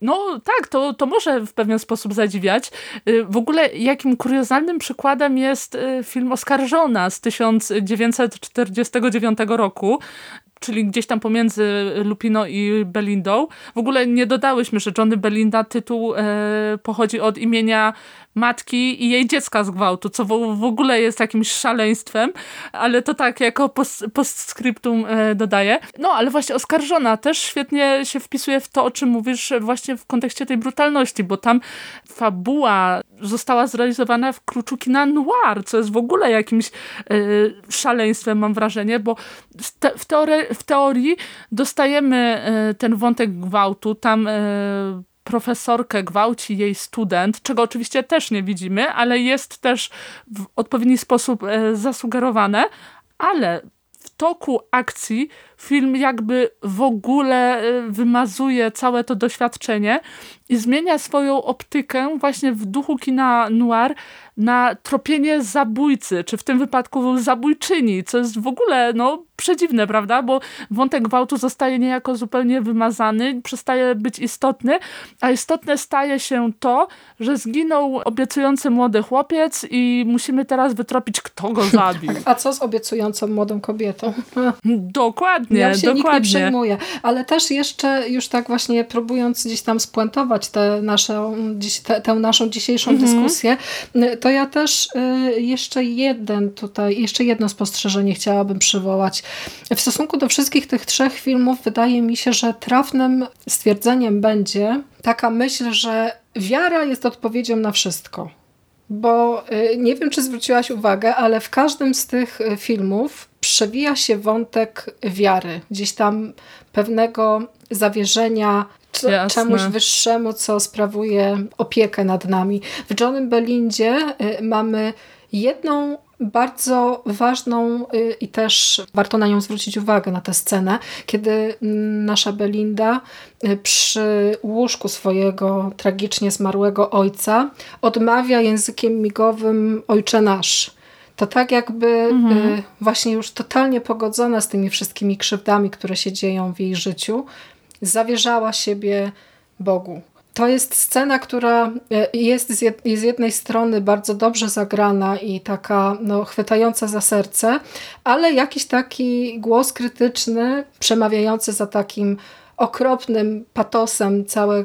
No tak, to może w pewien sposób zadziwiać. W ogóle jakim kuriozalnym przykładem jest film Oskarżona z 1949 roku, czyli gdzieś tam pomiędzy Lupino i Belindą. W ogóle nie dodałyśmy, że Johnny Belinda tytuł pochodzi od imienia matki i jej dziecka z gwałtu, co w ogóle jest jakimś szaleństwem, ale to tak jako postscriptum dodaję. No, ale właśnie Oskarżona też świetnie się wpisuje w to, o czym mówisz właśnie w kontekście tej brutalności, bo tam fabuła została zrealizowana w kluczu kina noir, co jest w ogóle jakimś szaleństwem, mam wrażenie, bo w teorii dostajemy ten wątek gwałtu, tam profesorkę gwałci jej student, czego oczywiście też nie widzimy, ale jest też w odpowiedni sposób zasugerowane, ale w toku akcji film jakby w ogóle wymazuje całe to doświadczenie i zmienia swoją optykę właśnie w duchu kina noir na tropienie zabójcy, czy w tym wypadku zabójczyni, co jest w ogóle no, przedziwne, prawda? Bo wątek gwałtu zostaje niejako zupełnie wymazany, przestaje być istotny, a istotne staje się to, że zginął obiecujący młody chłopiec i musimy teraz wytropić, kto go zabił. A co z obiecującą młodą kobietą? Dokładnie, ja się dokładnie. Nikt nie przejmuje. Ale też jeszcze już tak właśnie próbując gdzieś tam spuentować tę naszą dzisiejszą dyskusję, to ja też jeszcze jedno spostrzeżenie chciałabym przywołać. W stosunku do wszystkich tych trzech filmów wydaje mi się, że trafnym stwierdzeniem będzie taka myśl, że wiara jest odpowiedzią na wszystko. Bo nie wiem, czy zwróciłaś uwagę, ale w każdym z tych filmów przewija się wątek wiary. Gdzieś tam pewnego zawierzenia czemuś wyższemu, co sprawuje opiekę nad nami. W Johnnym Belindzie mamy jedną bardzo ważną i też warto na nią zwrócić uwagę, na tę scenę, kiedy nasza Belinda przy łóżku swojego tragicznie zmarłego ojca odmawia językiem migowym Ojcze Nasz. To tak jakby właśnie już totalnie pogodzona z tymi wszystkimi krzywdami, które się dzieją w jej życiu, zawierzała siebie Bogu. To jest scena, która jest z jednej strony bardzo dobrze zagrana i taka no, chwytająca za serce, ale jakiś taki głos krytyczny przemawiający za takim okropnym patosem całej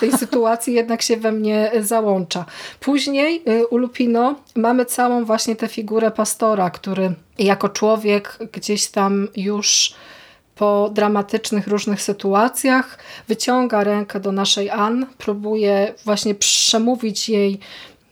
tej sytuacji jednak się we mnie załącza. Później u Lupino mamy całą właśnie tę figurę pastora, który jako człowiek gdzieś tam już po dramatycznych różnych sytuacjach wyciąga rękę do naszej Ann, próbuje właśnie przemówić jej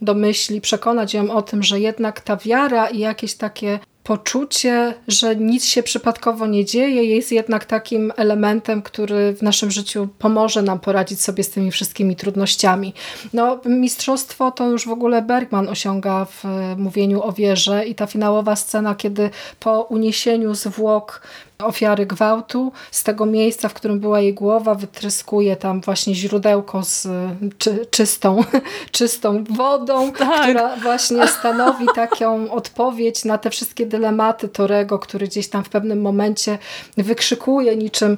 do myśli, przekonać ją o tym, że jednak ta wiara i jakieś takie poczucie, że nic się przypadkowo nie dzieje, jest jednak takim elementem, który w naszym życiu pomoże nam poradzić sobie z tymi wszystkimi trudnościami. No, mistrzostwo to już w ogóle Bergman osiąga w mówieniu o wierze i ta finałowa scena, kiedy po uniesieniu zwłok ofiary gwałtu z tego miejsca, w którym była jej głowa, wytryskuje tam właśnie źródełko z czystą wodą, tak, która właśnie stanowi taką odpowiedź na te wszystkie dylematy Torego, który gdzieś tam w pewnym momencie wykrzykuje niczym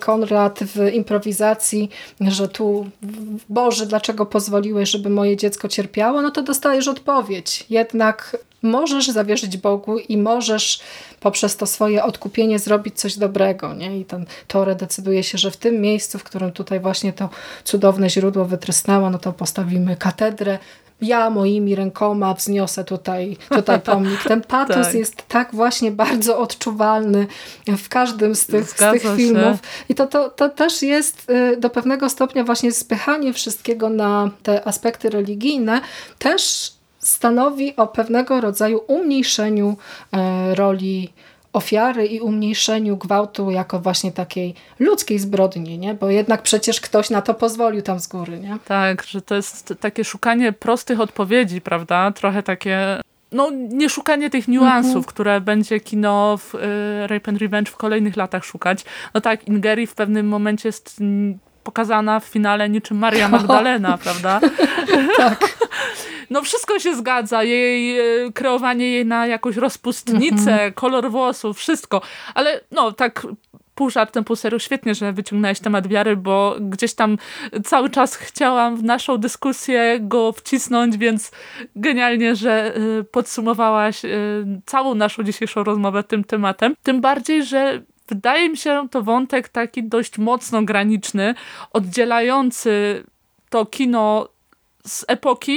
Konrad w improwizacji, że tu Boże, dlaczego pozwoliłeś, żeby moje dziecko cierpiało? No to dostajesz odpowiedź. Jednak możesz zawierzyć Bogu i możesz poprzez to swoje odkupienie zrobić coś dobrego, nie? I ten Tore decyduje się, że w tym miejscu, w którym tutaj właśnie to cudowne źródło wytrysnęło, no to postawimy katedrę. Ja moimi rękoma wzniosę tutaj pomnik. Ten patos jest tak właśnie bardzo odczuwalny w każdym z tych filmów. I to też jest do pewnego stopnia właśnie spychanie wszystkiego na te aspekty religijne, też stanowi o pewnego rodzaju umniejszeniu roli ofiary i umniejszeniu gwałtu jako właśnie takiej ludzkiej zbrodni, nie? Bo jednak przecież ktoś na to pozwolił tam z góry, nie? Tak, że to jest takie szukanie prostych odpowiedzi, prawda? Trochę takie no nie szukanie tych niuansów, które będzie kino w Rape and Revenge w kolejnych latach szukać. No tak, Ingeri w pewnym momencie jest pokazana w finale niczym Maria Magdalena, prawda? Tak. No wszystko się zgadza, jej kreowanie jej na jakąś rozpustnicę, kolor włosów, wszystko, ale no tak pół żartem, pół serio, świetnie, że wyciągnęłaś temat wiary, bo gdzieś tam cały czas chciałam w naszą dyskusję go wcisnąć, więc genialnie, że podsumowałaś całą naszą dzisiejszą rozmowę tym tematem, tym bardziej, że wydaje mi się to wątek taki dość mocno graniczny, oddzielający to kino z epoki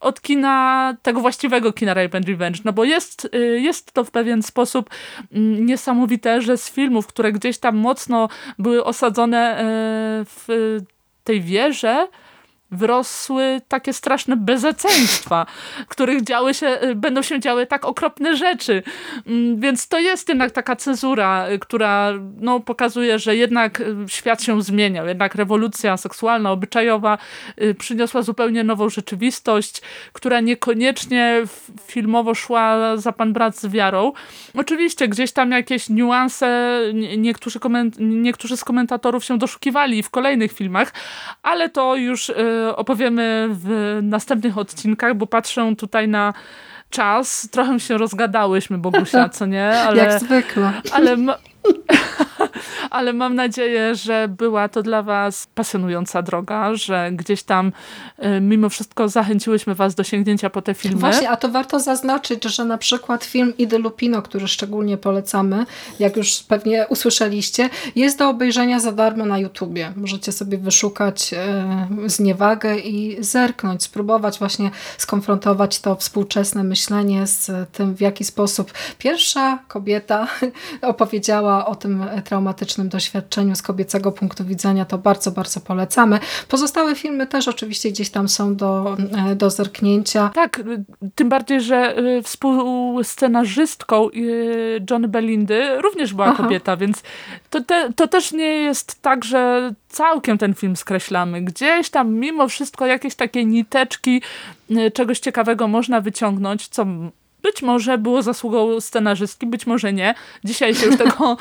od kina, tego właściwego kina Rape and Revenge, no bo jest to w pewien sposób niesamowite, że z filmów, które gdzieś tam mocno były osadzone w tej wierze, wyrosły takie straszne bezeceństwa, których będą się działy tak okropne rzeczy. Więc to jest jednak taka cezura, która no, pokazuje, że jednak świat się zmieniał. Jednak rewolucja seksualna, obyczajowa przyniosła zupełnie nową rzeczywistość, która niekoniecznie filmowo szła za pan brat z wiarą. Oczywiście gdzieś tam jakieś niuanse niektórzy z komentatorów się doszukiwali w kolejnych filmach, ale to już opowiemy w następnych odcinkach, bo patrzę tutaj na czas. Trochę się rozgadałyśmy, Bogusia, co nie? Ale, jak zwykle. Ale mam nadzieję, że była to dla was pasjonująca droga, że gdzieś tam mimo wszystko zachęciłyśmy was do sięgnięcia po te filmy. Właśnie, a to warto zaznaczyć, że na przykład film Idy Lupino, który szczególnie polecamy, jak już pewnie usłyszeliście, jest do obejrzenia za darmo na YouTubie. Możecie sobie wyszukać Zniewagę i zerknąć, spróbować właśnie skonfrontować to współczesne myślenie z tym, w jaki sposób pierwsza kobieta opowiedziała o tym traumatycznym doświadczeniu z kobiecego punktu widzenia. To bardzo, bardzo polecamy. Pozostałe filmy też oczywiście gdzieś tam są do zerknięcia. Tak, tym bardziej, że współscenarzystką Johnny Belindy również była kobieta, więc to też nie jest tak, że całkiem ten film skreślamy. Gdzieś tam mimo wszystko jakieś takie niteczki czegoś ciekawego można wyciągnąć, co być może było zasługą scenarzystki, być może nie. Dzisiaj się już tego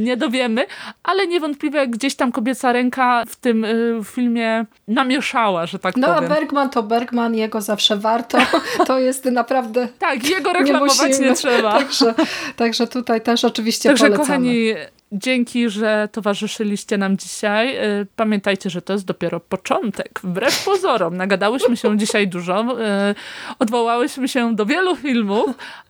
nie dowiemy, ale niewątpliwie gdzieś tam kobieca ręka w tym filmie namieszała, że tak powiem. No a Bergman to Bergman, jego zawsze warto. To jest naprawdę... Tak, jego reklamować nie trzeba. Także tutaj też oczywiście polecamy. Także kochani, dzięki, że towarzyszyliście nam dzisiaj. Pamiętajcie, że to jest dopiero początek. Wbrew pozorom. Nagadałyśmy się dzisiaj dużo. Odwołałyśmy się do wielu filmów,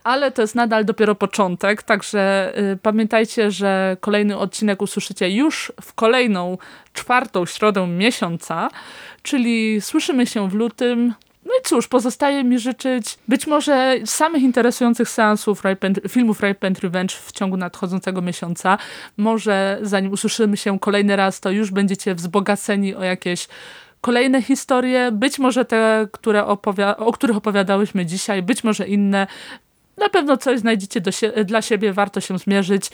ale to jest nadal dopiero początek. Także pamiętajcie, że kolejny odcinek usłyszycie już w kolejną czwartą środę miesiąca, czyli słyszymy się w lutym. No i cóż, pozostaje mi życzyć być może samych interesujących seansów filmów Rape and Revenge w ciągu nadchodzącego miesiąca. Może zanim usłyszymy się kolejny raz, to już będziecie wzbogaceni o jakieś kolejne historie. Być może te, o których opowiadałyśmy dzisiaj, być może inne. Na pewno coś znajdziecie dla siebie, warto się zmierzyć.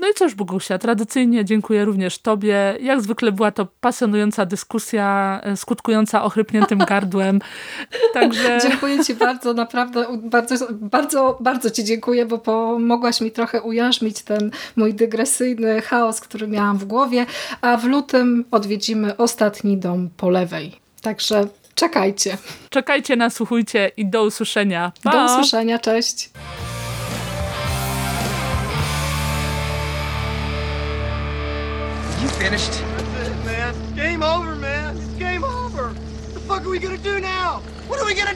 No i cóż, Bogusia, tradycyjnie dziękuję również tobie. Jak zwykle była to pasjonująca dyskusja, skutkująca ochrypniętym gardłem. Także... Dziękuję ci bardzo, naprawdę bardzo, bardzo, bardzo ci dziękuję, bo pomogłaś mi trochę ujarzmić ten mój dygresyjny chaos, który miałam w głowie. A w lutym odwiedzimy Ostatni dom po lewej. Także czekajcie. Czekajcie, nasłuchujcie i do usłyszenia. Pa. Do usłyszenia, cześć. You finished? That's it, man. It's game over, man. It's game over. What the fuck are we gonna do now? What are we gonna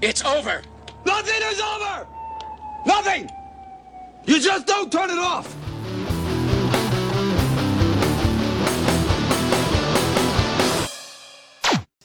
do? It's over. Nothing is over. Nothing. You just don't turn it off.